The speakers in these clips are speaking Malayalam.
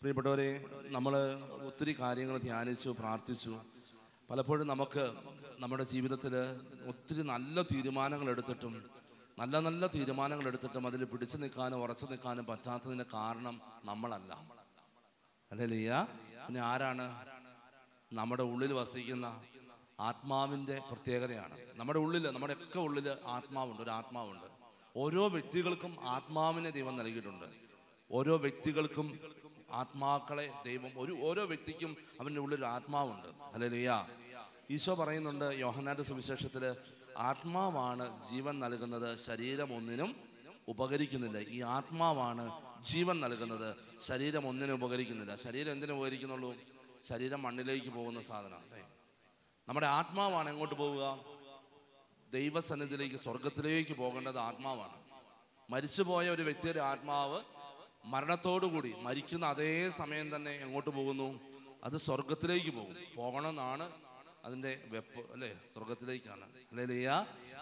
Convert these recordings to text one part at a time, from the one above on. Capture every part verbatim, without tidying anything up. പ്രിയപ്പെട്ടവരെ, നമ്മൾ ഒത്തിരി കാര്യങ്ങൾ ധ്യാനിച്ചു, പ്രാർത്ഥിച്ചു. പലപ്പോഴും നമുക്ക് നമ്മുടെ ജീവിതത്തിൽ ഒത്തിരി നല്ല തീരുമാനങ്ങൾ എടുത്തിട്ടും നല്ല നല്ല തീരുമാനങ്ങൾ എടുത്തിട്ടും അതിൽ പിടിച്ചു നിൽക്കാനും ഉറച്ചു നിൽക്കാനും പറ്റാത്തതിൻ്റെ കാരണം നമ്മളല്ല. അല്ലേലയ്യ, പിന്നെ ആരാണ്? നമ്മുടെ ഉള്ളിൽ വസിക്കുന്ന ആത്മാവിൻ്റെ പ്രത്യേകതയാണ്. നമ്മുടെ ഉള്ളിൽ, നമ്മുടെ ഒക്കെ ഉള്ളിൽ ആത്മാവുണ്ട്, ഒരു ആത്മാവുണ്ട്. ഓരോ വ്യക്തികൾക്കും ആത്മാവിനെ ദൈവം നൽകിയിട്ടുണ്ട്. ഓരോ വ്യക്തികൾക്കും ആത്മാക്കളെ ദൈവം ഒരു ഓരോ വ്യക്തിക്കും അവൻ്റെ ഉള്ളിലൊരു ആത്മാവുണ്ട്. ഹല്ലേലൂയ. ഈശോ പറയുന്നുണ്ട് യോഹന്നാന്റെ സുവിശേഷത്തിൽ, ആത്മാവാണ് ജീവൻ നൽകുന്നത്, ശരീരം ഒന്നിനും ഉപകരിക്കുന്നില്ല. ഈ ആത്മാവാണ് ജീവൻ നൽകുന്നത്, ശരീരം ഒന്നിനും ഉപകരിക്കുന്നില്ല. ശരീരം എന്തിനു ഉപകരിക്കുന്നുള്ളൂ? ശരീരം മണ്ണിലേക്ക് പോകുന്ന സാധനമാണ്. നമ്മുടെ ആത്മാവാണ് എങ്ങോട്ട് പോവുക? ദൈവസന്നിധിയിലേക്ക്, സ്വർഗത്തിലേക്ക് പോകേണ്ടത് ആത്മാവാണ്. മരിച്ചുപോയ ഒരു വ്യക്തിയുടെ ആത്മാവ് മരണത്തോടുകൂടി മരിക്കുന്ന അതേ സമയം തന്നെ എങ്ങോട്ട് പോകുന്നു? അത് സ്വർഗത്തിലേക്ക് പോകും. പോകണമെന്നാണ് അതിൻ്റെ വെപ്പ്, അല്ലേ? സ്വർഗത്തിലേക്കാണ്. ഹല്ലേലൂയ.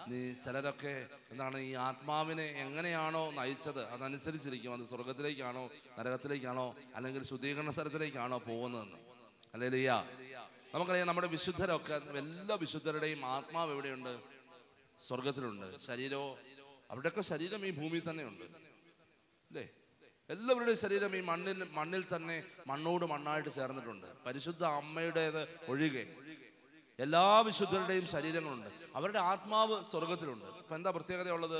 നീ ചിലരൊക്കെ എന്താണ്, ഈ ആത്മാവിനെ എങ്ങനെയാണോ നയിച്ചത് അതനുസരിച്ചിരിക്കും. അത് സ്വർഗത്തിലേക്കാണോ നരകത്തിലേക്കാണോ അല്ലെങ്കിൽ ശുദ്ധീകരണ സ്ഥലത്തിലേക്കാണോ പോകുന്നതെന്ന്. ഹല്ലേലൂയ. നമുക്കറിയാം, നമ്മുടെ വിശുദ്ധരൊക്കെ, എല്ലാ വിശുദ്ധരുടെയും ആത്മാവ് എവിടെയുണ്ട്? സ്വർഗത്തിലുണ്ട്. ശരീരമോ? അവരുടെയൊക്കെ ശരീരം ഈ ഭൂമിയിൽ തന്നെയുണ്ട്, അല്ലേ? എല്ലാവരുടെയും ശരീരം ഈ മണ്ണിൽ മണ്ണിൽ തന്നെ മണ്ണോട് മണ്ണായിട്ട് ചേർന്നിട്ടുണ്ട്. പരിശുദ്ധ അമ്മയുടേത് ഒഴികെ എല്ലാ വിശുദ്ധരുടെയും ശരീരങ്ങളുണ്ട്. അവരുടെ ആത്മാവ് സ്വർഗത്തിലുണ്ട്. അപ്പം എന്താ പ്രത്യേകതയുള്ളത്?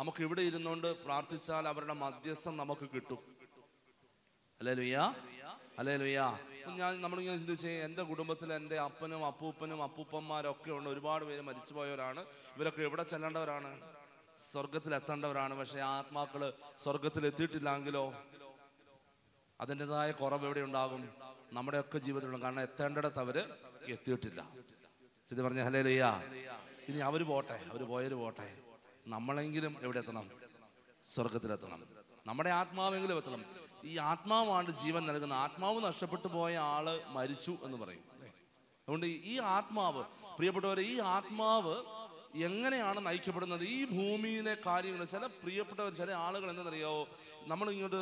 നമുക്ക് ഇവിടെ ഇരുന്നുകൊണ്ട് പ്രാർത്ഥിച്ചാൽ അവരുടെ മധ്യസ്ഥം നമുക്ക് കിട്ടും. Hallelujah, hallelujah. ഞാൻ നമ്മളിങ്ങനെ ചിന്തിച്ചേ, എൻ്റെ കുടുംബത്തിൽ എൻ്റെ അപ്പനും അപ്പൂപ്പനും അപ്പൂപ്പന്മാരൊക്കെ ഉണ്ട്. ഒരുപാട് പേര് മരിച്ചുപോയവരാണ്. ഇവരൊക്കെ എവിടെ ചെല്ലേണ്ടവരാണ്? സ്വർഗത്തിലെത്തേണ്ടവരാണ്. പക്ഷെ ആത്മാക്കള് സ്വർഗത്തിലെത്തിയിട്ടില്ലെങ്കിലോ അതിൻ്റെതായ കുറവ് എവിടെ ഉണ്ടാകും? നമ്മുടെയൊക്കെ ജീവിതത്തിലുണ്ട്. കാരണം എത്തേണ്ടിടത്ത് അവര് എത്തിയിട്ടില്ല. ചിന്തി പറഞ്ഞ ഹല്ലേലൂയ. ഇനി അവര് പോട്ടെ, അവര് പോയവര് പോട്ടെ, നമ്മളെങ്കിലും എവിടെ എത്തണം? സ്വർഗത്തിലെത്തണം. നമ്മുടെ ആത്മാവെങ്കിലും എത്തണം. ഈ ആത്മാവാണ് ജീവൻ നൽകുന്ന. ആത്മാവ് നഷ്ടപ്പെട്ടു പോയ ആള് മരിച്ചു എന്ന് പറയും. അതുകൊണ്ട് ഈ ആത്മാവ്, പ്രിയപ്പെട്ടവരെ, ഈ ആത്മാവ് എങ്ങനെയാണ് നയിക്കപ്പെടുന്നത്? ഈ ഭൂമിയിലെ കാര്യങ്ങൾ ചില പ്രിയപ്പെട്ടവർ, ചില ആളുകൾ എന്താണെന്നറിയാവോ, നമ്മളിങ്ങോട്ട്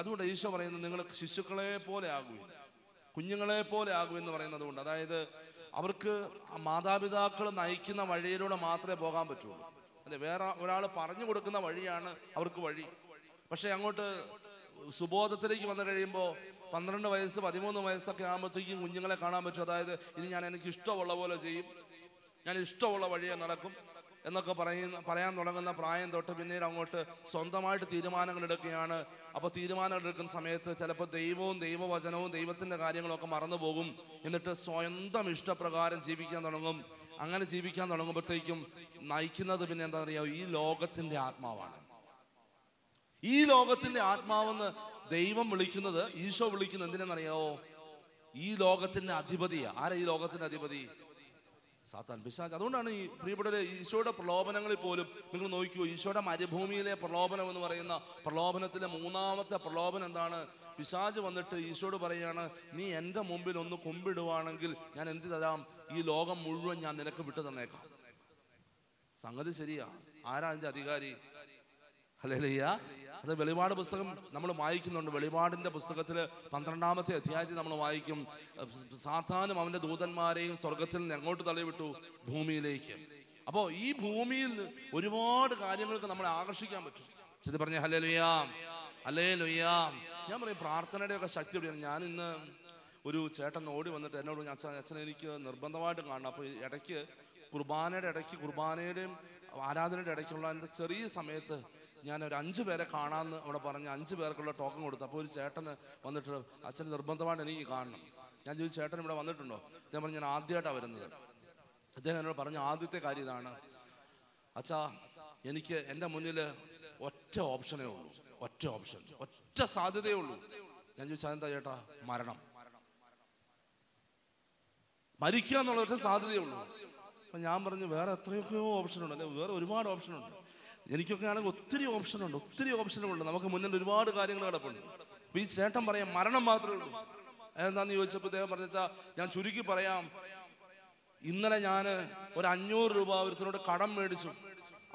അതുകൊണ്ട് ഈശോ പറയുന്നത്, നിങ്ങൾ ശിശുക്കളെ പോലെ ആകൂ, കുഞ്ഞുങ്ങളെ പോലെ ആകൂ എന്ന് പറയുന്നത് കൊണ്ട്, അതായത് അവർക്ക് മാതാപിതാക്കൾ നയിക്കുന്ന വഴിയിലൂടെ മാത്രമേ പോകാൻ പറ്റുള്ളൂ, അല്ലെ? വേറെ ഒരാൾ പറഞ്ഞു കൊടുക്കുന്ന വഴിയാണ് അവർക്ക് വഴി. പക്ഷെ അങ്ങോട്ട് സുബോധത്തിലേക്ക് വന്നു കഴിയുമ്പോൾ പന്ത്രണ്ട് വയസ്സ് പതിമൂന്ന് വയസ്സൊക്കെ ആകുമ്പോഴത്തേക്കും കുഞ്ഞുങ്ങളെ കാണാൻ പറ്റും. അതായത് ഇനി ഞാൻ എനിക്ക് ഇഷ്ടമുള്ള പോലെ ചെയ്യും, ഞാൻ ഇഷ്ടമുള്ള വഴിയെ നടക്കും എന്നൊക്കെ പറയുന്ന പറയാൻ തുടങ്ങുന്ന പ്രായം തൊട്ട് പിന്നീട് അങ്ങോട്ട് സ്വന്തമായിട്ട് തീരുമാനങ്ങൾ എടുക്കുകയാണ്. അപ്പോൾ തീരുമാനങ്ങൾ എടുക്കുന്ന സമയത്ത് ചിലപ്പോൾ ദൈവവും ദൈവവചനവും ദൈവത്തിൻ്റെ കാര്യങ്ങളൊക്കെ മറന്നു പോകും. എന്നിട്ട് സ്വന്തം ഇഷ്ടപ്രകാരം ജീവിക്കാൻ തുടങ്ങും. അങ്ങനെ ജീവിക്കാൻ തുടങ്ങുമ്പോഴത്തേക്കും നയിക്കുന്നത് പിന്നെ എന്താ പറയുക, ഈ ലോകത്തിൻ്റെ ആത്മാവാണ്. ഈ ലോകത്തിൻ്റെ ആത്മാവെന്ന് ദൈവം വിളിക്കുന്നത്, ഈശോ വിളിക്കുന്നത് എന്തിനെന്നറിയാവോ? ഈ ലോകത്തിൻ്റെ അധിപതിയാണ്. ആരാ ഈ ലോകത്തിൻ്റെ അധിപതി? സാത്താൻ, പിശാച്. അതുകൊണ്ടാണ് ഈ പ്രിയപ്പെട്ടവരെ, ഈശോയുടെ പ്രലോഭനങ്ങളിൽ പോലും നിങ്ങൾ നോക്കിയോ, ഈശോയുടെ മരുഭൂമിയിലെ പ്രലോഭനം എന്ന് പറയുന്ന പ്രലോഭനത്തിലെ മൂന്നാമത്തെ പ്രലോഭനം എന്താണ്? പിശാച് വന്നിട്ട് ഈശോട് പറയുകയാണ്, നീ എൻ്റെ മുമ്പിൽ ഒന്ന് കുമ്പിടുവാണെങ്കിൽ ഞാൻ എന്ത് തരാം? ഈ ലോകം മുഴുവൻ ഞാൻ നിനക്ക് വിട്ടു തന്നേക്കാം. സംഗതി ശരിയാ. ആരാ എൻ്റെ അധികാരി? ഹല്ലേലൂയ. അത് വെളിപാട് പുസ്തകം നമ്മൾ വായിക്കുന്നുണ്ട്. വെളിപാടിൻ്റെ പുസ്തകത്തിൽ പന്ത്രണ്ടാമത്തെ അധ്യായത്തിൽ നമ്മൾ വായിക്കും, സാത്താനും അവൻ്റെ ദൂതന്മാരെയും സ്വർഗത്തിൽ നിന്ന് എങ്ങോട്ട് തള്ളിവിട്ടു? ഭൂമിയിലേക്ക്. അപ്പോൾ ഈ ഭൂമിയിൽ ഒരുപാട് കാര്യങ്ങൾക്ക് നമ്മളെ ആകർഷിക്കാൻ പറ്റും. ചിന്തി പറഞ്ഞ ഹല്ലേലൂയ, ഹല്ലേലൂയ. ഞാൻ പറയും, പ്രാർത്ഥനയുടെ ഒക്കെ ശക്തി എവിടെയാണ്? ഞാൻ ഇന്ന് ഒരു ചേട്ടൻ ഓടി വന്നിട്ട് എന്നോട്, ഞാൻ അച്ഛൻ എനിക്ക് നിർബന്ധമായിട്ട് കാണണം. അപ്പോൾ ഇടയ്ക്ക് കുർബാനയുടെ ഇടയ്ക്ക് കുർബാനയുടെയും ആരാധനയുടെ ഇടയ്ക്കുള്ള എൻ്റെ ചെറിയ സമയത്ത് ഞാൻ ഒരു അഞ്ച് പേരെ കാണാമെന്ന് അവിടെ പറഞ്ഞ് അഞ്ച് പേർക്കുള്ള ടോക്കൺ കൊടുത്തു. അപ്പോൾ ഒരു ചേട്ടന് വന്നിട്ട്, അച്ഛൻ നിർബന്ധമായിട്ട് എനിക്ക് കാണണം. ഞാൻ ചോദിച്ചു, ചേട്ടൻ ഇവിടെ വന്നിട്ടുണ്ടോ? അദ്ദേഹം പറഞ്ഞു, ഞാൻ ആദ്യമായിട്ടാണ് വരുന്നത്. അദ്ദേഹം എന്നോട് പറഞ്ഞ ആദ്യത്തെ കാര്യം ഇതാണ്, അച്ഛാ എനിക്ക് എൻ്റെ മുന്നിൽ ഒറ്റ ഓപ്ഷനേ ഉള്ളൂ, ഒറ്റ ഓപ്ഷൻ, ഒറ്റ സാധ്യതയേ ഉള്ളൂ. ഞാൻ ചോദിച്ചാൽ എന്താ ചേട്ടാ? മരണം, മരിക്കുക എന്നുള്ള ഒറ്റ സാധ്യതയേ ഉള്ളൂ. അപ്പം ഞാൻ പറഞ്ഞു, വേറെ എത്രയൊക്കെയോ ഓപ്ഷനുണ്ട്, അല്ലെ? വേറെ ഒരുപാട് ഓപ്ഷനുണ്ട്. എനിക്കൊക്കെ ആണെങ്കിൽ ഒത്തിരി ഓപ്ഷനുണ്ട്, ഒത്തിരി ഓപ്ഷനുകളുണ്ട്. നമുക്ക് മുന്നിൽ ഒരുപാട് കാര്യങ്ങൾ കിടപ്പുണ്ട്. അപ്പം ഈ ചേട്ടൻ പറയാം, മരണം മാത്രമേ ഉള്ളൂ. എന്താന്ന് ചോദിച്ചപ്പോൾ അദ്ദേഹം പറഞ്ഞാൽ, ഞാൻ ചുരുക്കി പറയാം, ഇന്നലെ ഞാൻ ഒരു അഞ്ഞൂറ് രൂപ ഒരുത്തിനോട് കടം മേടിച്ചു.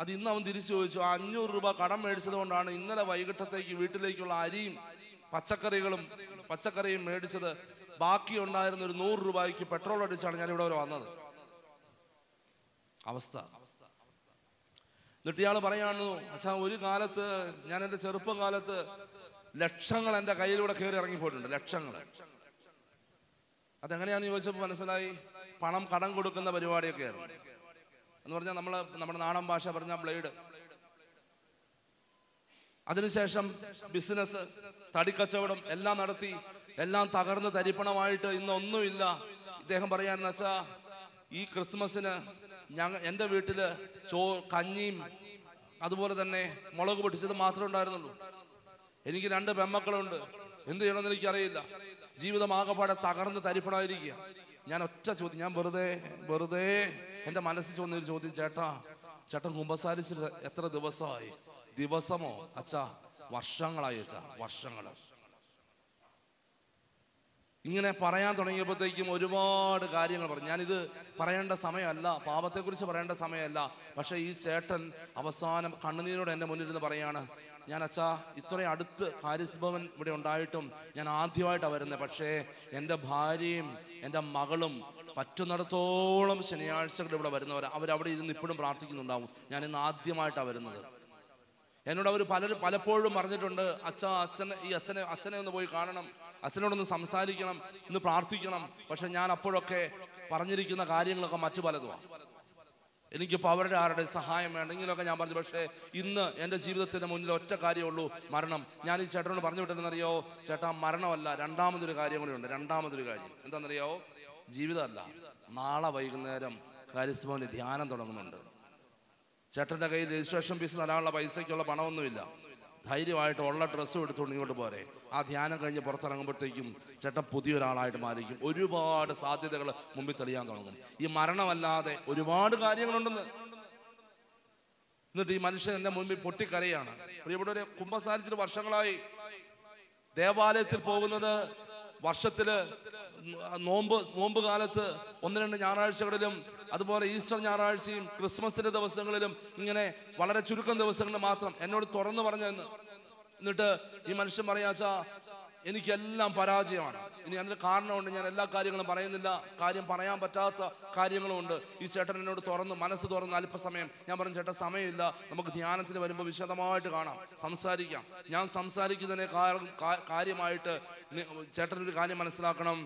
അത് ഇന്ന് അവൻ തിരിച്ചു ചോദിച്ചു. ആ അഞ്ഞൂറ് രൂപ കടം മേടിച്ചത് കൊണ്ടാണ് ഇന്നലെ വൈകിട്ടത്തേക്ക് വീട്ടിലേക്കുള്ള അരിയും പച്ചക്കറികളും പച്ചക്കറിയും മേടിച്ചത്, ബാക്കി ഉണ്ടായിരുന്ന ഒരു നൂറ് രൂപയ്ക്ക് പെട്രോൾ അടിച്ചാണ് ഞാൻ ഇവിടെ വരെ വന്നത്. അവസ്ഥ. എന്നിട്ട് ഇയാൾ പറയാണ്, അച്ഛാ ഒരു കാലത്ത് ഞാൻ എൻ്റെ ചെറുപ്പകാലത്ത് ലക്ഷങ്ങൾ എൻ്റെ കയ്യിലൂടെ കയറി ഇറങ്ങിപ്പോയിട്ടുണ്ട്, ലക്ഷങ്ങൾ. അതെങ്ങനെയാണെന്ന് ചോദിച്ചപ്പോൾ മനസ്സിലായി, പണം കടം കൊടുക്കുന്ന പരിപാടിയൊക്കെ ആയിരുന്നു. എന്ന് പറഞ്ഞാൽ നമ്മൾ നമ്മുടെ നാടൻ ഭാഷ പറഞ്ഞ ബ്ലേഡ്. അതിനുശേഷം ബിസിനസ്, തടിക്കച്ചവടം എല്ലാം നടത്തി, എല്ലാം തകർന്ന് തരിപ്പണമായിട്ട് ഇന്നൊന്നുമില്ല. ഇദ്ദേഹം പറയാന്ന് വെച്ചാ, ഈ ക്രിസ്മസിന് ഞങ്ങൾ എൻ്റെ വീട്ടില് ചോ കഞ്ഞിയും അതുപോലെ തന്നെ മുളക് പൊട്ടിച്ചത് മാത്രമേ ഉണ്ടായിരുന്നുള്ളൂ. എനിക്ക് രണ്ട് പെൺമക്കളുണ്ട്, എന്ത് ചെയ്യണമെന്ന് എനിക്കറിയില്ല. ജീവിതം ആകെപ്പാടെ തകർന്ന് തരിപ്പണമായിരിക്കുക. ഞാൻ ഒറ്റ ചോദ്യം, ഞാൻ വെറുതെ വെറുതെ എൻ്റെ മനസ്സിൽ ചോദിച്ചൊരു ചോദ്യം, ചേട്ടാ ചേട്ടൻ കുമ്പസാരിച്ചിട്ട് എത്ര ദിവസമായി? ദിവസമോ അച്ഛാ, വർഷങ്ങളായി അച്ഛാ, വർഷങ്ങൾ. ഇങ്ങനെ പറയാൻ തുടങ്ങിയപ്പോഴത്തേക്കും ഒരുപാട് കാര്യങ്ങൾ പറഞ്ഞു. ഞാനിത് പറയേണ്ട സമയമല്ല, പാപത്തെക്കുറിച്ച് പറയേണ്ട സമയമല്ല. പക്ഷെ ഈ ചേട്ടൻ അവസാനം കണ്ണുനീരോട് എൻ്റെ മുന്നിലിരുന്ന് പറയാണ്, ഞാൻ അച്ഛാ ഇത്രയും അടുത്ത് ഹാരിസ്ഭവൻ ഇവിടെ ഉണ്ടായിട്ടും ഞാൻ ആദ്യമായിട്ടാണ് വരുന്നത്. പക്ഷേ എൻ്റെ ഭാര്യയും എൻ്റെ മകളും പറ്റുന്നിടത്തോളം ശനിയാഴ്ചകൾ ഇവിടെ വരുന്നവർ, അവരവിടെ ഇരുന്ന് ഇപ്പോഴും പ്രാർത്ഥിക്കുന്നുണ്ടാവും. ഞാൻ ഇന്ന് ആദ്യമായിട്ടാണ് വരുന്നത്. എന്നോട് അവർ പലരും പലപ്പോഴും പറഞ്ഞിട്ടുണ്ട്, അച്ഛാ അച്ഛനെ ഈ അച്ഛനെ അച്ഛനെ ഒന്ന് പോയി കാണണം, അച്ഛനോടൊന്ന് സംസാരിക്കണം, ഒന്ന് പ്രാർത്ഥിക്കണം. പക്ഷെ ഞാൻ അപ്പോഴൊക്കെ പറഞ്ഞിരിക്കുന്ന കാര്യങ്ങളൊക്കെ മറ്റു പലതുമാണ്. എനിക്കിപ്പോൾ അവരുടെ ആരുടെ സഹായം വേണ്ട, ഇങ്ങനെയൊക്കെ ഞാൻ പറഞ്ഞു. പക്ഷേ ഇന്ന് എൻ്റെ ജീവിതത്തിൻ്റെ മുന്നിൽ ഒറ്റ കാര്യമുള്ളൂ, മരണം. ഞാൻ ഈ ചേട്ടനോട് പറഞ്ഞു വിട്ടെന്നറിയോ, ചേട്ടാ മരണമല്ല, രണ്ടാമതൊരു കാര്യം കൂടി ഉണ്ട്. രണ്ടാമതൊരു കാര്യം എന്താണെന്നറിയാവോ, ജീവിതമല്ല, നാളെ വൈകുന്നേരം ഹാരിസ്ഭവന് ധ്യാനം തുടങ്ങുന്നുണ്ട്. ചേട്ടൻ്റെ കയ്യിൽ രജിസ്ട്രേഷൻ ഫീസ് തരാനുള്ള പൈസയ്ക്കുള്ള പണമൊന്നുമില്ല. ധൈര്യമായിട്ട് ഉള്ള ഡ്രസ്സും എടുത്തുകൊണ്ട് ഇങ്ങോട്ട് പോരെ. ആ ധ്യാനം കഴിഞ്ഞ് പുറത്തിറങ്ങുമ്പോഴത്തേക്കും ചേട്ടൻ പുതിയൊരാളായിട്ട് മാറിക്കും. ഒരുപാട് സാധ്യതകൾ മുമ്പിൽ തെളിയാൻ തുടങ്ങും. ഈ മരണമല്ലാതെ ഒരുപാട് കാര്യങ്ങളുണ്ടെന്ന്. എന്നിട്ട് ഈ മനുഷ്യൻ എൻ്റെ മുമ്പിൽ പൊട്ടിക്കരയാണ്. ഇവിടെ ഒരു കുമ്പസാരിച്ചിട്ട് വർഷങ്ങളായി, ദേവാലയത്തിൽ പോകുന്നത് വർഷത്തില് നോമ്പ് നോമ്പ് കാലത്ത് ഒന്ന് രണ്ട് ഞായറാഴ്ചകളിലും അതുപോലെ ഈസ്റ്റർ ഞായറാഴ്ചയും ക്രിസ്മസിന്റെ ദിവസങ്ങളിലും ഇങ്ങനെ വളരെ ചുരുക്കം ദിവസങ്ങളിൽ മാത്രം എന്നോട് തുറന്നു പറഞ്ഞെന്ന്. എന്നിട്ട് ഈ മനുഷ്യൻ പറയാച്ചാ എനിക്കെല്ലാം പരാജയമാണ്, ഇനി അതിന് കാരണമുണ്ട്, ഞാൻ എല്ലാ കാര്യങ്ങളും പറയുന്നില്ല, കാര്യം പറയാൻ പറ്റാത്ത കാര്യങ്ങളുമുണ്ട്. ഈ ചേട്ടൻ എന്നോട് തുറന്ന് മനസ്സ് തുറന്ന് അല്പസമയം. ഞാൻ പറഞ്ഞു, ചേട്ടാ സമയമില്ല, നമുക്ക് ധ്യാനത്തിന് വരുമ്പോൾ വിശദമായിട്ട് കാണാം, സംസാരിക്കാം. ഞാൻ സംസാരിക്കുന്നതിനെ കാര്യമായിട്ട് ചേട്ടനൊരു കാര്യം മനസ്സിലാക്കണം,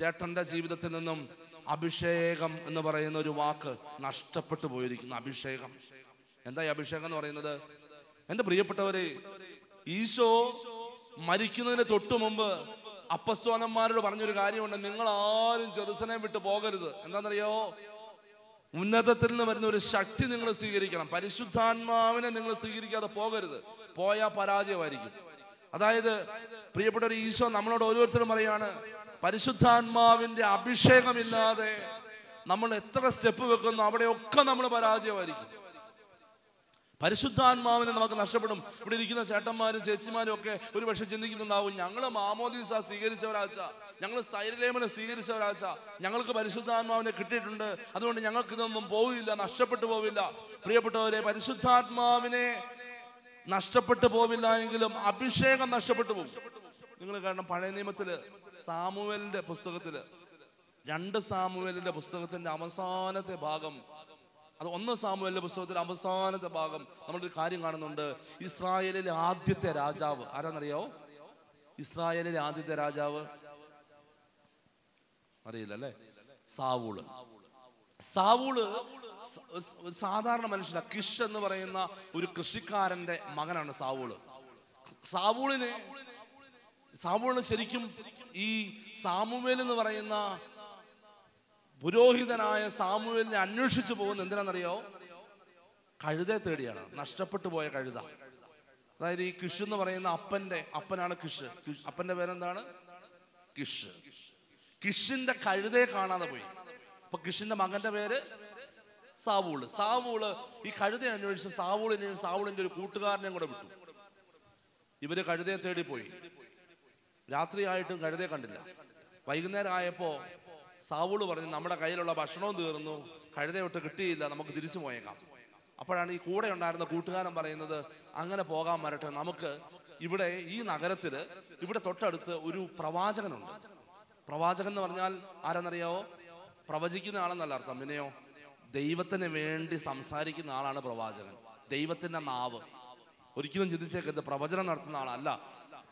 ചേട്ടൻ്റെ ജീവിതത്തിൽ നിന്നും അഭിഷേകം എന്ന് പറയുന്ന ഒരു വാക്ക് നഷ്ടപ്പെട്ടു പോയിരിക്കുന്നു. അഭിഷേകം എന്താ? ഈ അഭിഷേകം എന്ന് പറയുന്നത്, എൻ്റെ പ്രിയപ്പെട്ടവരെ, ഈശോ മരിക്കുന്നതിന് തൊട്ടു മുമ്പ് അപ്പസ്തോലന്മാരോട് പറഞ്ഞൊരു കാര്യമുണ്ട്, നിങ്ങൾ ആരും ജെറുസലേം വിട്ടു പോകരുത്. എന്താണെന്നറിയോ, ഉന്നതത്തിൽ നിന്ന് വരുന്ന ഒരു ശക്തി നിങ്ങൾ സ്വീകരിക്കണം, പരിശുദ്ധാത്മാവിനെ നിങ്ങൾ സ്വീകരിക്കാതെ പോകരുത്, പോയാൽ പരാജയമായിരിക്കും. അതായത് പ്രിയപ്പെട്ട ഒരു ഈശോ നമ്മളോട് ഓരോരുത്തരും പറയാണ്, പരിശുദ്ധാത്മാവിന്റെ അഭിഷേകമില്ലാതെ നമ്മൾ എത്ര സ്റ്റെപ്പ് വെക്കുന്നു അവിടെയൊക്കെ നമ്മൾ പരാജയമായിരിക്കും. പരിശുദ്ധാത്മാവിനെ നമുക്ക് നഷ്ടപ്പെടും. ഇവിടെ ഇരിക്കുന്ന ചേട്ടന്മാരും ചേച്ചിമാരും ഒക്കെ ഒരു പക്ഷെ ചിന്തിക്കുന്നുണ്ടാവും, ഞങ്ങൾ മാമോദീസ സ്വീകരിച്ചവരാഴ്ച, ഞങ്ങൾ സൈരലേമനെ സ്വീകരിച്ചവരാഴ്ച, ഞങ്ങൾക്ക് പരിശുദ്ധാത്മാവിനെ കിട്ടിയിട്ടുണ്ട്, അതുകൊണ്ട് ഞങ്ങൾക്ക് ഇതൊന്നും പോവില്ല, നഷ്ടപ്പെട്ടു പോവില്ല. പ്രിയപ്പെട്ടവരെ, പരിശുദ്ധാത്മാവിനെ നഷ്ടപ്പെട്ടു പോവില്ല എങ്കിലും അഭിഷേകം നഷ്ടപ്പെട്ടു പോകും. നിങ്ങൾ കാരണം പഴയ നിയമത്തില് സാമുവേലിന്റെ പുസ്തകത്തില് രണ്ട് സാമുവേലിന്റെ പുസ്തകത്തിന്റെ അവസാനത്തെ ഭാഗം, അത് ഒന്ന് സാമുവേലിന്റെ പുസ്തകത്തിൽ അവസാനത്തെ ഭാഗം നമ്മളൊരു കാര്യം കാണുന്നുണ്ട്. ഇസ്രായേലിലെ ആദ്യത്തെ രാജാവ് ആരാന്നറിയാവോ? ഇസ്രായേലിലെ ആദ്യത്തെ രാജാവ് അറിയില്ല അല്ലേ? സാവൂള്. സാവൂള് ഒരു സാധാരണ മനുഷ്യനാ. കിഷ് എന്ന് പറയുന്ന ഒരു കൃഷിക്കാരന്റെ മകനാണ് സാവൂള്. സാവൂളിന് സാവൂളിന് ശരിക്കും ഈ സാമുവേൽ എന്ന് പറയുന്ന പുരോഹിതനായ സാമുവേലിനെ അന്വേഷിച്ചു പോകുന്ന എന്തിനാണെന്നറിയോ? കഴുതയെ തേടിയാണ്, നഷ്ടപ്പെട്ടു പോയ കഴുത. അതായത് ഈ കിഷ് എന്ന് പറയുന്ന അപ്പന്റെ അപ്പനാണ് കിഷ്. അപ്പന്റെ പേരെന്താണ്? കിഷ്. കിഷിന്റെ കഴുതയെ കാണാതെ പോയി. അപ്പൊ കിഷിന്റെ മകന്റെ പേര് സാവൂള്. സാവൂള് ഈ കഴുതയെ അന്വേഷിച്ച് സാവൂളിനെയും സാവൂളിന്റെ ഒരു കൂട്ടുകാരനെയും കൂടെ വിട്ടു. ഇവര് കഴുതയെ തേടി പോയി. രാത്രിയായിട്ടും കഴുതയെ കണ്ടില്ല. വൈകുന്നേരം ആയപ്പോ സാവൂള് പറഞ്ഞു, നമ്മുടെ കയ്യിലുള്ള ഭക്ഷണവും തീർന്നു, കഴുതയൊട്ട് കിട്ടിയില്ല, നമുക്ക് തിരിച്ചു പോയേക്കാം. അപ്പോഴാണ് ഈ കൂടെ ഉണ്ടായിരുന്ന കൂട്ടുകാരൻ പറയുന്നത്, അങ്ങനെ പോകാൻ വരട്ടെ, നമുക്ക് ഇവിടെ ഈ നഗരത്തിൽ ഇവിടെ തൊട്ടടുത്ത് ഒരു പ്രവാചകനുണ്ട്. പ്രവാചകൻ എന്ന് പറഞ്ഞാൽ ആരാന്നറിയാവോ? പ്രവചിക്കുന്ന ആളെന്നല്ല അർത്ഥം, പിന്നെയോ ദൈവത്തിന് വേണ്ടി സംസാരിക്കുന്ന ആളാണ് പ്രവാചകൻ. ദൈവത്തിന്റെ നാവ്. ഒരിക്കലും ചിന്തിച്ചേക്കരുത് പ്രവചനം നടത്തുന്ന ആളല്ല.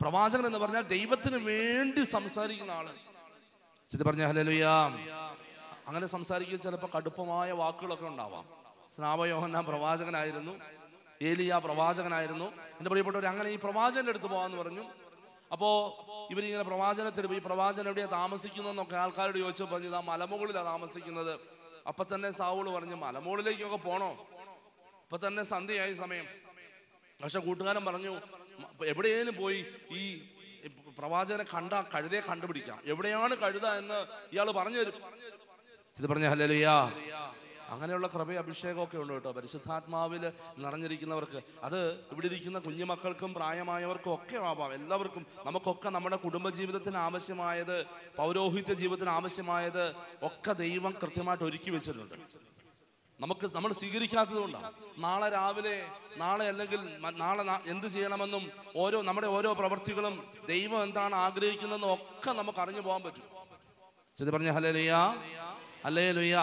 പ്രവാചകൻ എന്ന് പറഞ്ഞാൽ ദൈവത്തിന് വേണ്ടി സംസാരിക്കുന്ന ആള്. ചിന്തി പറഞ്ഞ ഹല്ലേലൂയ. അങ്ങനെ സംസാരിക്കുന്ന ചിലപ്പോൾ കടുപ്പമായ വാക്കുകളൊക്കെ ഉണ്ടാവാം. സ്നാപയോഹന്നാൻ പ്രവാചകനായിരുന്നു, ഏലിയ പ്രവാചകനായിരുന്നു. എൻ്റെ പ്രിയപ്പെട്ടവർ, അങ്ങനെ ഈ പ്രവാചകൻ്റെ അടുത്ത് പോകാമെന്ന് പറഞ്ഞു. അപ്പോൾ ഇവരിങ്ങനെ പ്രവാചനത്തിടുമ്പോൾ ഈ പ്രവാചകൻ എവിടെയാണ് താമസിക്കുന്നതെന്നൊക്കെ ആൾക്കാരോട് ചോദിച്ചു. പറഞ്ഞു ഇതാ മലമുകളിലാണ് താമസിക്കുന്നത്. അപ്പം തന്നെ സാവൂൾ പറഞ്ഞു മലമുകളിലേക്കൊക്കെ പോണോ? അപ്പം തന്നെ സന്ധ്യയായി സമയം. പക്ഷെ കൂട്ടുകാരൻ പറഞ്ഞു എവിടെയേലും പോയി ഈ പ്രവാചകനെ കണ്ട കഴുതയെ കണ്ടുപിടിക്കാം, എവിടെയാണ് കഴുത എന്ന് ഇയാൾ പറഞ്ഞു തരും. ഇത് പറഞ്ഞ ഹല്ലേലൂയ. അങ്ങനെയുള്ള കൃപയും അഭിഷേകമൊക്കെ ഉണ്ട് കേട്ടോ പരിശുദ്ധാത്മാവിൽ നിറഞ്ഞിരിക്കുന്നവർക്ക്. അത് ഇവിടെ ഇരിക്കുന്ന കുഞ്ഞുമക്കൾക്കും പ്രായമായവർക്കും ഒക്കെ ആവാം, എല്ലാവർക്കും. നമുക്കൊക്കെ നമ്മുടെ കുടുംബജീവിതത്തിന് ആവശ്യമായത്, പൗരോഹിത്യ ജീവിതത്തിന് ആവശ്യമായത് ഒക്കെ ദൈവം കൃത്യമായിട്ട് ഒരുക്കി വെച്ചിട്ടുണ്ട്. നമുക്ക് നമ്മൾ സ്വീകരിക്കാത്തത് കൊണ്ടാണ്. നാളെ രാവിലെ നാളെ അല്ലെങ്കിൽ നാളെ എന്ത് ചെയ്യണമെന്നും ഓരോ നമ്മുടെ ഓരോ പ്രവൃത്തികളും ദൈവം എന്താണ് ആഗ്രഹിക്കുന്നതെന്നും ഒക്കെ നമുക്ക് അറിഞ്ഞു പോകാൻ പറ്റും. ചെന്ന് പറഞ്ഞ ഹല്ലേലൂയ, ഹല്ലേലൂയ.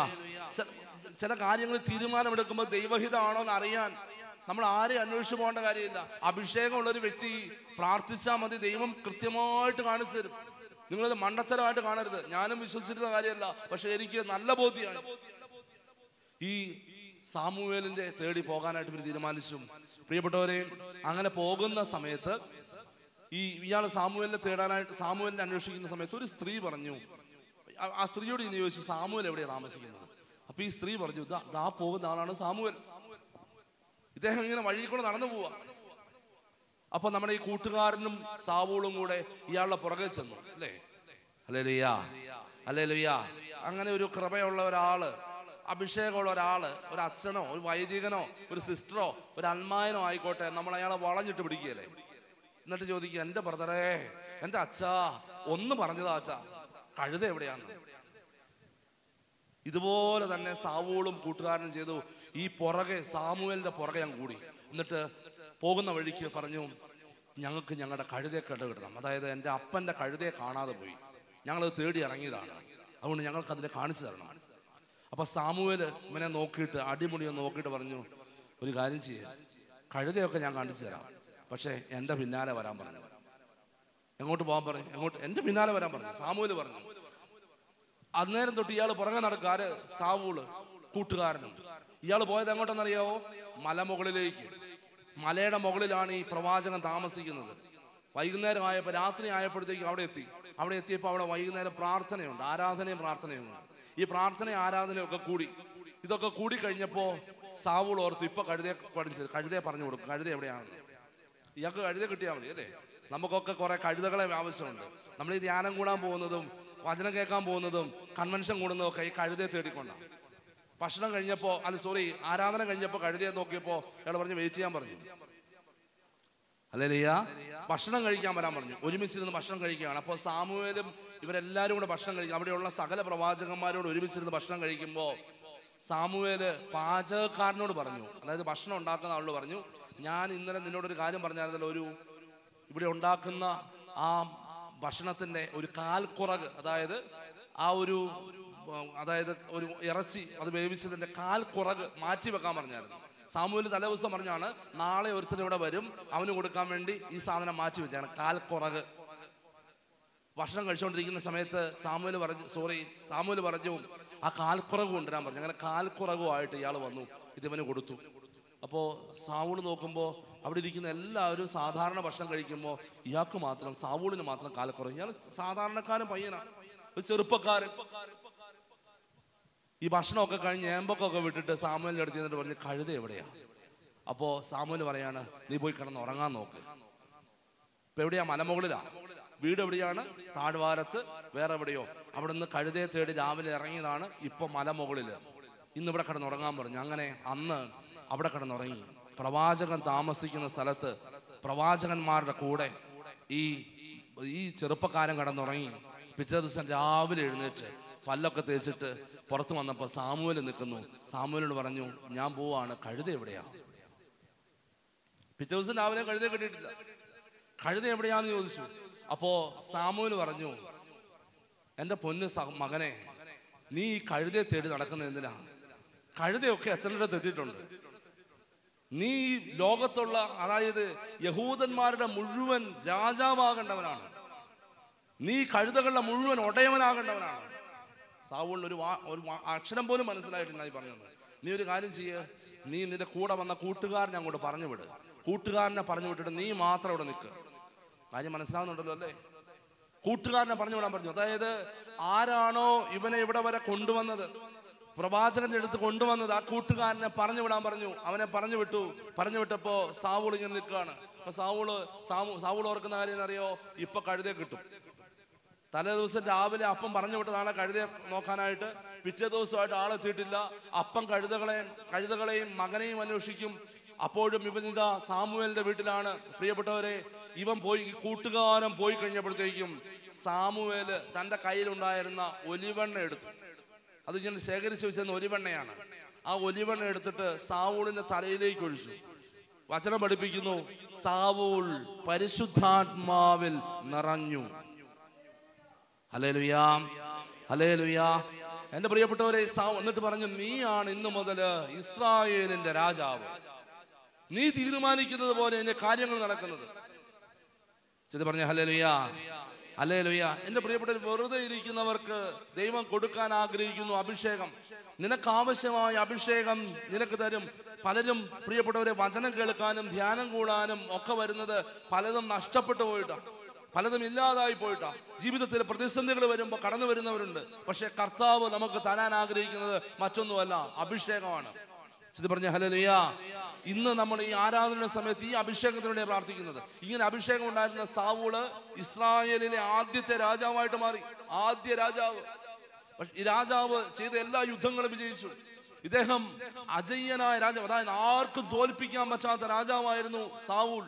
ചില കാര്യങ്ങൾ തീരുമാനമെടുക്കുമ്പോൾ ദൈവഹിതമാണോ എന്ന് അറിയാൻ നമ്മൾ ആരെ അന്വേഷിച്ചു പോകേണ്ട കാര്യമില്ല. അഭിഷേകമുള്ളൊരു വ്യക്തി പ്രാർത്ഥിച്ചാൽ മതി, ദൈവം കൃത്യമായിട്ട് കാണിച്ചു തരും. നിങ്ങളിത് മണ്ടത്തരമായിട്ട് കാണരുത്. ഞാനും വിശ്വസിച്ചിരുന്ന കാര്യമല്ല, പക്ഷെ എനിക്ക് നല്ല ബോധ്യമാണ്. ഈ സാമുവേലിന്റെ തേടി പോകാനായിട്ട് ഇവർ തീരുമാനിച്ചു. പ്രിയപ്പെട്ടവരെ, അങ്ങനെ പോകുന്ന സമയത്ത് ഈ ഇയാൾ സാമുവേലിനെ തേടാനായിട്ട് സാമുവേലിനെ അന്വേഷിക്കുന്ന സമയത്ത് ഒരു സ്ത്രീ പറഞ്ഞു, ആ സ്ത്രീയോട് ഇനി ചോദിച്ചു സാമുവേൽ എവിടെയാണ് താമസിക്കുന്നത്? അപ്പൊ ഈ സ്ത്രീ പറഞ്ഞു ദാ പോകുന്ന ആളാണ് സാമുവേൽ, ഇദ്ദേഹം ഇങ്ങനെ വഴിയിൽ കൂടെ നടന്നു പോവാ. അപ്പൊ നമ്മുടെ ഈ കൂട്ടുകാരനും സാവൂളും കൂടെ ഇയാളുടെ പുറകെ ചെന്നു. അല്ലേ? Hallelujah, hallelujah. അങ്ങനെ ഒരു കൃപയുള്ള ഒരാള്, അഭിഷേകമുള്ള ഒരാള്, ഒരു അച്ഛനോ ഒരു വൈദികനോ ഒരു സിസ്റ്ററോ ഒരു അൽമായനോ ആയിക്കോട്ടെ, നമ്മൾ അയാളെ വളഞ്ഞിട്ട് പിടിക്കുകയല്ലേ, എന്നിട്ട് ചോദിക്കുക എന്റെ ബ്രദറേ, എന്റെ അച്ഛാ ഒന്ന് പറഞ്ഞതാ അച്ഛാ, കഴുത എവിടെയാന്ന്. ഇതുപോലെ തന്നെ സാവൂളും കൂട്ടുകാരനും ചെയ്തു. ഈ പുറകെ സാമുവേലിന്റെ പുറകെ ഞാൻ കൂടി. എന്നിട്ട് പോകുന്ന വഴിക്ക് പറഞ്ഞു ഞങ്ങൾക്ക് ഞങ്ങളുടെ കഴുതയെ കണ്ടു കിട്ടണം. അതായത് എൻ്റെ അപ്പൻ്റെ കഴുതയെ കാണാതെ പോയി, ഞങ്ങളത് തേടി ഇറങ്ങിയതാണ്, അതുകൊണ്ട് ഞങ്ങൾക്ക് അതിനെ കാണിച്ചു തരണം. അപ്പൊ സാമുവേൽ ഇവനെ നോക്കിയിട്ട് അടിമുടിയെ നോക്കിയിട്ട് പറഞ്ഞു ഒരു കാര്യം ചെയ്യാം, കഴുതയൊക്കെ ഞാൻ കാണിച്ചു തരാം, പക്ഷെ എൻ്റെ പിന്നാലെ വരാൻ പറഞ്ഞു. എങ്ങോട്ട് പോകാൻ പറഞ്ഞു? എങ്ങോട്ട്? എൻ്റെ പിന്നാലെ വരാൻ പറഞ്ഞു സാമുവേൽ പറഞ്ഞു. അന്നേരം തൊട്ട് ഇയാൾ പുറകെ നടക്കാറ്, സാവൂള് കൂട്ടുകാരനും. ഇയാൾ പോയത് എങ്ങോട്ടെന്നറിയാവോ? മലമുകളിലേക്ക്. മലയുടെ മുകളിലാണ് ഈ പ്രവാചകൻ താമസിക്കുന്നത്. വൈകുന്നേരം ആയപ്പോൾ രാത്രി ആയപ്പോഴത്തേക്ക് അവിടെ എത്തി. അവിടെ എത്തിയപ്പോൾ അവിടെ വൈകുന്നേരം പ്രാർത്ഥനയുണ്ട്, ആരാധനയും പ്രാർത്ഥനയുമുണ്ട്. ഈ പ്രാർത്ഥന ആരാധനയൊക്കെ കൂടി ഇതൊക്കെ കൂടി കഴിഞ്ഞപ്പോൾ സാവൂൾ ഓർത്തു ഇപ്പൊ കഴുതയെ പഠിച്ചത്, കഴുതയെ പറഞ്ഞു കൊടുക്കും, കഴുത എവിടെയാണെന്ന്. ഇയാൾക്ക് കഴുത കിട്ടിയാൽ മതി അല്ലേ? നമുക്കൊക്കെ കുറെ കഴുതകളെ ആവശ്യമുണ്ട്. നമ്മൾ ഈ ധ്യാനം കൂടാൻ പോകുന്നതും വചനം കേൾക്കാൻ പോകുന്നതും കൺവെൻഷൻ കൂടുന്നതും ഒക്കെ ഈ കഴുതയെ തേടിക്കൊണ്ടാണ്. ഭക്ഷണം കഴിഞ്ഞപ്പോൾ അല്ല സോറി ആരാധന കഴിഞ്ഞപ്പോൾ കഴുതയെ നോക്കിയപ്പോൾ ഇയാൾ പറഞ്ഞു വെയിറ്റ് ചെയ്യാൻ പറഞ്ഞു. ഹല്ലേലൂയ. ഭക്ഷണം കഴിക്കാൻ വരാൻ പറഞ്ഞു. ഒരുമിച്ചിരുന്ന് ഭക്ഷണം കഴിക്കുകയാണ്. അപ്പോൾ സാമുവേലും ഇവരെല്ലാവരും കൂടെ ഭക്ഷണം കഴിക്കും. അവിടെയുള്ള സകല പ്രവാചകന്മാരോട് ഒരുമിച്ചിരുന്ന് ഭക്ഷണം കഴിക്കുമ്പോൾ സാമുവേല് പാചകക്കാരനോട് പറഞ്ഞു, അതായത് ഭക്ഷണം ഉണ്ടാക്കുന്ന ആളോട് പറഞ്ഞു, ഞാൻ ഇന്നലെ നിന്നോടൊരു കാര്യം പറഞ്ഞായിരുന്നല്ലോ, ഒരു ഇവിടെ ഉണ്ടാക്കുന്ന ആ ഭക്ഷണത്തിൻ്റെ ഒരു കാൽക്കുറക്, അതായത് ആ ഒരു അതായത് ഒരു ഇറച്ചി അത് വേവിച്ചതിൻ്റെ കാൽക്കുറക് മാറ്റി വെക്കാൻ പറഞ്ഞായിരുന്നു. സാമൂഹ്യ തലേ ദിവസം പറഞ്ഞാണ് നാളെ ഒരുത്തിന് ഇവിടെ വരും, അവന് കൊടുക്കാൻ വേണ്ടി ഈ സാധനം മാറ്റി വെച്ചാണ് കാൽക്കുറക്. ഭക്ഷണം കഴിച്ചുകൊണ്ടിരിക്കുന്ന സമയത്ത് സാമൂഹ്യ പറഞ്ഞു സോറി സാമൂഹ്യ പറഞ്ഞു ആ കാൽക്കുറക് കൊണ്ടുവരാൻ പറഞ്ഞു. അങ്ങനെ കാൽക്കുറകുമായിട്ട് ഇയാൾ വന്നു, ഇതിവന് കൊടുത്തു. അപ്പോൾ സാവൂൾ നോക്കുമ്പോൾ അവിടെ ഇരിക്കുന്ന എല്ലാവരും സാധാരണ ഭക്ഷണം കഴിക്കുമ്പോൾ ഇയാൾക്ക് മാത്രം, സാവൂളിന് മാത്രം കാൽക്കുറവ്. ഇയാൾ സാധാരണക്കാരൻ പയ്യനാണ്, ഒരു ചെറുപ്പക്കാരൻ. ഈ ഭക്ഷണമൊക്കെ കഴിഞ്ഞ് ഏമ്പൊക്കെ വിട്ടിട്ട് സാമുവേലിന്റെ അടുത്ത് എന്നിട്ട് പറഞ്ഞ് കഴുത എവിടെയാ? അപ്പോ സാമുവേൽ പറയാണ് നീ പോയി കിടന്ന് ഉറങ്ങാൻ നോക്ക്. ഇപ്പൊ എവിടെയാ? മലമുകളിലാണ്. വീട് എവിടെയാണ്? താഴ്വാരത്ത് വേറെ എവിടെയോ. അവിടെ നിന്ന് കഴുതയെ തേടി രാവിലെ ഇറങ്ങിയതാണ്, ഇപ്പൊ മലമുകളില്. ഇന്നിവിടെ കിടന്നുറങ്ങാൻ പറഞ്ഞു. അങ്ങനെ അന്ന് അവിടെ കിടന്നുറങ്ങി. പ്രവാചകൻ താമസിക്കുന്ന സ്ഥലത്ത് പ്രവാചകന്മാരുടെ കൂടെ ഈ ഈ ചെറുപ്പക്കാരൻ കിടന്നുറങ്ങി. പിറ്റേ ദിവസം രാവിലെ എഴുന്നേറ്റ് പല്ലൊക്കെ തേച്ചിട്ട് പുറത്തു വന്നപ്പോൾ സാമുവേൽ നിൽക്കുന്നു. സാമുവേലിനോട് പറഞ്ഞു ഞാൻ പോവാണ്, കഴുത എവിടെയാ? പിറ്റേ ദിവസം രാവിലെ കഴുത കിട്ടിയിട്ടില്ല. കഴുത എവിടെയാന്ന് ചോദിച്ചു. അപ്പോ സാമുവേൽ പറഞ്ഞു, എന്റെ പൊന്ന് മകനെ, നീ ഈ കഴുതയെ തേടി നടക്കുന്നത് എന്തിനാ? കഴുതയൊക്കെ എത്രയിടത്ത് എത്തിയിട്ടുണ്ട്. നീ ലോകത്തുള്ള, അതായത് യഹൂദന്മാരുടെ മുഴുവൻ രാജാവാകേണ്ടവനാണ്, നീ കഴുതകളുടെ മുഴുവൻ ഒടയവനാകേണ്ടവനാണ്. സാവൂളിന് ഒരു വാ ഒരു അക്ഷരം പോലും മനസ്സിലായിട്ടില്ല. നീ പറഞ്ഞത്, നീ ഒരു കാര്യം ചെയ്യേ, നീ നിന്റെ കൂടെ വന്ന കൂട്ടുകാരനെ അങ്ങോട്ട് പറഞ്ഞു വിട്. കൂട്ടുകാരനെ പറഞ്ഞു വിട്ടിട്ട് നീ മാത്രം ഇവിടെ നിൽക്കുക. കാര്യം മനസ്സിലാവുന്നുണ്ടല്ലോ അല്ലേ? കൂട്ടുകാരനെ പറഞ്ഞു വിടാൻ പറഞ്ഞു. അതായത് ആരാണോ ഇവനെ ഇവിടെ വരെ കൊണ്ടുവന്നത്, പ്രവാചകന്റെ അടുത്ത് കൊണ്ടുവന്നത്, ആ കൂട്ടുകാരനെ പറഞ്ഞു വിടാൻ പറഞ്ഞു. അവനെ പറഞ്ഞു വിട്ടു. പറഞ്ഞു വിട്ടപ്പോ സാവൂൾ ഇങ്ങനെ നിൽക്കുകയാണ്. അപ്പൊ സാവൂള് സാമു സാവൂൾ ഓർക്കുന്ന കാര്യം എന്നറിയോ? ഇപ്പൊ കഴുതയെ കിട്ടും. തലേ ദിവസം രാവിലെ അപ്പം പറഞ്ഞു വിട്ടതാണ് കഴുതയെ നോക്കാനായിട്ട്. പിറ്റേ ദിവസമായിട്ട് ആളെത്തിയിട്ടില്ല. അപ്പം കഴുതകളെയും കഴുതകളെയും മകനെയും അന്വേഷിക്കും. അപ്പോഴും ഇവൻ ഇതാ സാമുവേലിന്റെ വീട്ടിലാണ്. പ്രിയപ്പെട്ടവരെ, ഇവൻ പോയി, കൂട്ടുകാരൻ പോയി കഴിഞ്ഞപ്പോഴത്തേക്കും സാമുവേല് തന്റെ കയ്യിലുണ്ടായിരുന്ന ഒലിവെണ്ണ എടുത്തു. അത് ഇങ്ങനെ ശേഖരിച്ചു വെച്ചിരുന്ന ഒലിവെണ്ണയാണ്. ആ ഒലിവെണ്ണ എടുത്തിട്ട് സാവൂളിന്റെ തലയിലേക്ക് ഒഴിച്ചു. വചനം പഠിപ്പിക്കുന്നു, സാവൂൾ പരിശുദ്ധാത്മാവിൽ നിറഞ്ഞു. Hallelujah, hallelujah. എന്റെ പ്രിയപ്പെട്ടവരെ, എന്നിട്ട് പറഞ്ഞു, നീയാണ് ഇന്നു മുതല് ഇസ്രായേലിന്റെ രാജാവ്. നീ തീരുമാനിക്കുന്നത് പോലെ എന്റെ കാര്യങ്ങൾ നടക്കുന്നത്. ചെന്ന് പറഞ്ഞ ഹല്ലേലൂയ, ഹല്ലേലൂയ. എന്റെ പ്രിയപ്പെട്ടവർ, വെറുതെ ഇരിക്കുന്നവർക്ക് ദൈവം കൊടുക്കാൻ ആഗ്രഹിക്കുന്നു അഭിഷേകം. നിനക്ക് ആവശ്യമായ അഭിഷേകം നിനക്ക് തരും. പലരും പ്രിയപ്പെട്ടവരെ വചനം കേൾക്കാനും ധ്യാനം കൂടാനും ഒക്കെ വരുന്നത് പലതും നഷ്ടപ്പെട്ടു പോയിട്ടാണ്, പലതും ഇല്ലാതായി പോയിട്ടാണ്. ജീവിതത്തിൽ പ്രതിസന്ധികൾ വരുമ്പോൾ കടന്നു വരുന്നവരുണ്ട്. പക്ഷെ കർത്താവ് നമുക്ക് തരാൻ ആഗ്രഹിക്കുന്നത് മറ്റൊന്നുമല്ല, അഭിഷേകമാണ്. ഇത് പറഞ്ഞ ഹല്ലേലൂയ. ഇന്ന് നമ്മൾ ഈ ആരാധന സമയത്ത് ഈ അഭിഷേകത്തിലൂടെ പ്രാർത്ഥിക്കുന്നത്. ഇങ്ങനെ അഭിഷേകം ഉണ്ടായിരുന്ന സാവൂള് ഇസ്രായേലിലെ ആദ്യത്തെ രാജാവായിട്ട് മാറി. ആദ്യ രാജാവ്. പക്ഷെ ഈ രാജാവ് ചെയ്ത എല്ലാ യുദ്ധങ്ങളും വിജയിച്ചു. ഇദ്ദേഹം അജയ്യനായ രാജാവ്, അതായത് ആർക്കും തോൽപ്പിക്കാൻ പറ്റാത്ത രാജാവായിരുന്നു സാവൂൾ.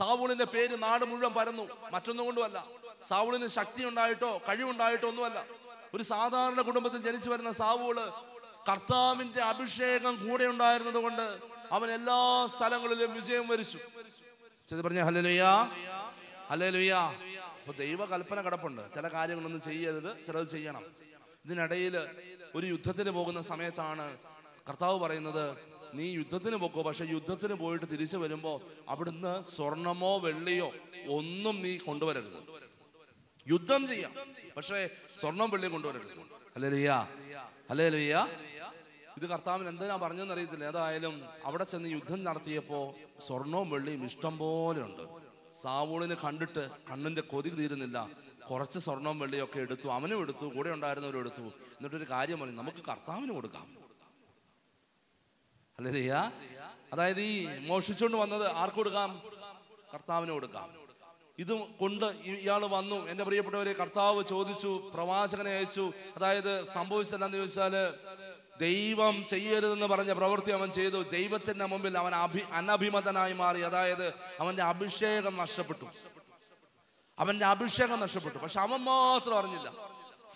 സാവൂളിന്റെ പേര് നാട് മുഴുവൻ പരന്നു. മറ്റൊന്നും കൊണ്ടുമല്ല, സാവൂളിന് ശക്തി ഉണ്ടായിട്ടോ കഴിവുണ്ടായിട്ടോ ഒന്നുമല്ല. ഒരു സാധാരണ കുടുംബത്തിൽ ജനിച്ചു വരുന്ന സാവൂള് കർത്താവിന്റെ അഭിഷേകം കൂടെ ഉണ്ടായിരുന്നത് കൊണ്ട് അവൻ എല്ലാ സ്ഥലങ്ങളിലും വിജയം വരിച്ചു. ചെന്ന് പറഞ്ഞ ഹല്ലേലൂയ, ഹല്ലേലൂയ. അപ്പൊ ദൈവകൽപ്പന കിടപ്പുണ്ട്. ചില കാര്യങ്ങളൊന്നും ചെയ്യരുത്, ചിലത് ചെയ്യണം. ഇതിനിടയിൽ ഒരു യുദ്ധത്തിന് പോകുന്ന സമയത്താണ് കർത്താവ് പറയുന്നത്, നീ യുദ്ധത്തിന് പോക്കോ, പക്ഷെ യുദ്ധത്തിന് പോയിട്ട് തിരിച്ചു വരുമ്പോ അവിടുന്ന് സ്വർണമോ വെള്ളിയോ ഒന്നും നീ കൊണ്ടുവരരുത്. യുദ്ധം ചെയ്യാം, പക്ഷേ സ്വർണം വെള്ളി കൊണ്ടുവരരുത്. Hallelujah, hallelujah. ഇത് കർത്താവിന് എന്തിനാ പറഞ്ഞെന്ന് അറിയത്തില്ല. ഏതായാലും അവിടെ ചെന്ന് യുദ്ധം നടത്തിയപ്പോ സ്വർണവും വെള്ളിയും ഇഷ്ടം പോലെ ഉണ്ട്. സാവൂളിനെ കണ്ടിട്ട് കണ്ണിന്റെ കൊതി തീരുന്നില്ല. കുറച്ച് സ്വർണവും വെള്ളിയും ഒക്കെ എടുത്തു, അവനും എടുത്തു, കൂടെ ഉണ്ടായിരുന്നവരും എടുത്തു. എന്നിട്ടൊരു കാര്യം പറഞ്ഞു, നമുക്ക് കർത്താവിന് കൊടുക്കാം. ഹല്ലേലൂയ. അതായത് ഈ മോഷിച്ചുകൊണ്ട് വന്നത് ആർക്ക് കൊടുക്കാം? കർത്താവിന് കൊടുക്കാം. ഇത് കൊണ്ട് ഇയാൾ വന്നു. എൻ്റെ പ്രിയപ്പെട്ടവരെ, കർത്താവ് ചോദിച്ചു, പ്രവാചകനെ അയച്ചു. അതായത് സംഭവിച്ചതെന്ന് ചോദിച്ചാല്, ദൈവം ചെയ്യരുതെന്ന് പറഞ്ഞ പ്രവൃത്തി അവൻ ചെയ്തു. ദൈവത്തിന്റെ മുമ്പിൽ അവൻ അഭി അനഭിമതനായി മാറി. അതായത് അവന്റെ അഭിഷേകം നഷ്ടപ്പെട്ടു, അവന്റെ അഭിഷേകം നഷ്ടപ്പെട്ടു. പക്ഷെ അവൻ മാത്രം അറിഞ്ഞില്ല,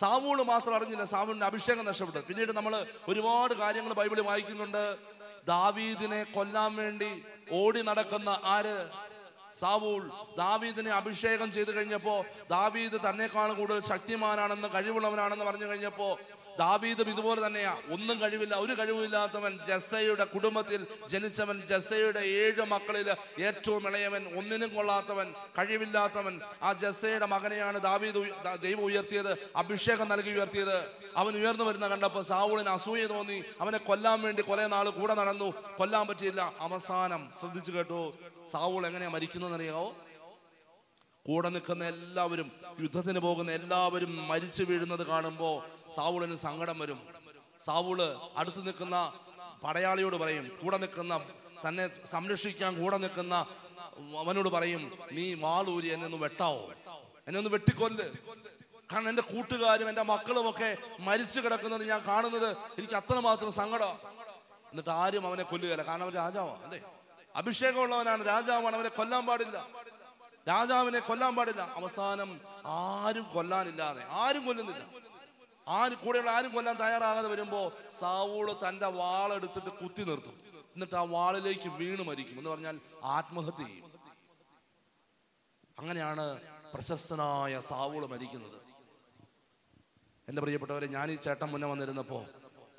സാവൂള് മാത്രം അറിഞ്ഞില്ല, സാവൂളിന്റെ അഭിഷേകം നഷ്ടപ്പെട്ടു. പിന്നീട് നമ്മൾ ഒരുപാട് കാര്യങ്ങൾ ബൈബിളിൽ വായിക്കുന്നുണ്ട്. ദാവീദിനെ കൊല്ലാൻ വേണ്ടി ഓടി നടക്കുന്ന ആര്? സാവൂൾ. ദാവീദിനെ അഭിഷേകം ചെയ്തു കഴിഞ്ഞപ്പോ ദാവീദ് തന്നെക്കാൾ കൂടുതൽ ശക്തിമാനാണെന്ന് കഴിവുള്ളവനാണെന്ന് പറഞ്ഞു കഴിഞ്ഞപ്പോ ദാവീദും ഇതുപോലെ തന്നെയാ, ഒന്നും കഴിവില്ല, ഒരു കഴിവില്ലാത്തവൻ. ജസ്സയുടെ കുടുംബത്തിൽ ജനിച്ചവൻ, ജസ്സയുടെ ഏഴ് മക്കളിൽ ഏറ്റവും ഇളയവൻ, ഒന്നിനും കൊള്ളാത്തവൻ, കഴിവില്ലാത്തവൻ. ആ ജസ്സയുടെ മകനെയാണ് ദാവീദ് ദൈവം ഉയർത്തിയത്, അഭിഷേകം നൽകി ഉയർത്തിയത്. അവൻ ഉയർന്നു വരുന്ന കണ്ടപ്പോൾ സാവൂളിന് അസൂയ തോന്നി. അവനെ കൊല്ലാൻ വേണ്ടി കുറെ നാൾ കൂടെ നടന്നു, കൊല്ലാൻ പറ്റിയില്ല. അവസാനം ശ്രദ്ധിച്ചു കേട്ടോ, സാവൂൾ എങ്ങനെയാ മരിക്കുന്നതെന്നറിയാവോ? കൂടെ നിൽക്കുന്ന എല്ലാവരും, യുദ്ധത്തിന് പോകുന്ന എല്ലാവരും മരിച്ചു വീഴുന്നത് കാണുമ്പോൾ സാവൂളിന് സങ്കടം വരും. സാവൂള് അടുത്ത് നിൽക്കുന്ന പടയാളിയോട് പറയും, കൂടെ നിൽക്കുന്ന, തന്നെ സംരക്ഷിക്കാൻ കൂടെ നിൽക്കുന്ന അവനോട് പറയും, നീ വാളൂരി എന്നെ ഒന്ന് വെട്ടാവോ, എന്നെ ഒന്ന് വെട്ടിക്കൊല്ല്. കാരണം എൻ്റെ കൂട്ടുകാരും എൻ്റെ മക്കളുമൊക്കെ മരിച്ചു കിടക്കുന്നത് ഞാൻ കാണുന്നത്, എനിക്ക് അത്രമാത്രം സങ്കടം. എന്നിട്ട് ആരും അവനെ കൊല്ലുകയില്ല. കാരണം അവൻ രാജാവാണ്, അല്ലേ? അഭിഷേകമുള്ളവനാണ്, രാജാവാണ്. അവനെ കൊല്ലാൻ പാടില്ല, രാജാവിനെ കൊല്ലാൻ പാടില്ല. അവസാനം ആരും കൊല്ലാനില്ലാതെ, ആരും കൊല്ലുന്നില്ല, ആരും കൂടെയുള്ള ആരും കൊല്ലാൻ തയ്യാറാകാതെ വരുമ്പോ സാവൂള് തന്റെ വാളെടുത്തിട്ട് കുത്തി നിർത്തും. എന്നിട്ട് ആ വാളിലേക്ക് വീണ് മരിക്കും. എന്ന് പറഞ്ഞാൽ ആത്മഹത്യ ചെയ്യും. അങ്ങനെയാണ് പ്രശസ്തനായ സാവൂള് മരിക്കുന്നത്. എൻ്റെ പ്രിയപ്പെട്ടവരെ, ഞാൻ ഈ ചേട്ടൻ മുന്നേ വന്നിരുന്നപ്പോൾ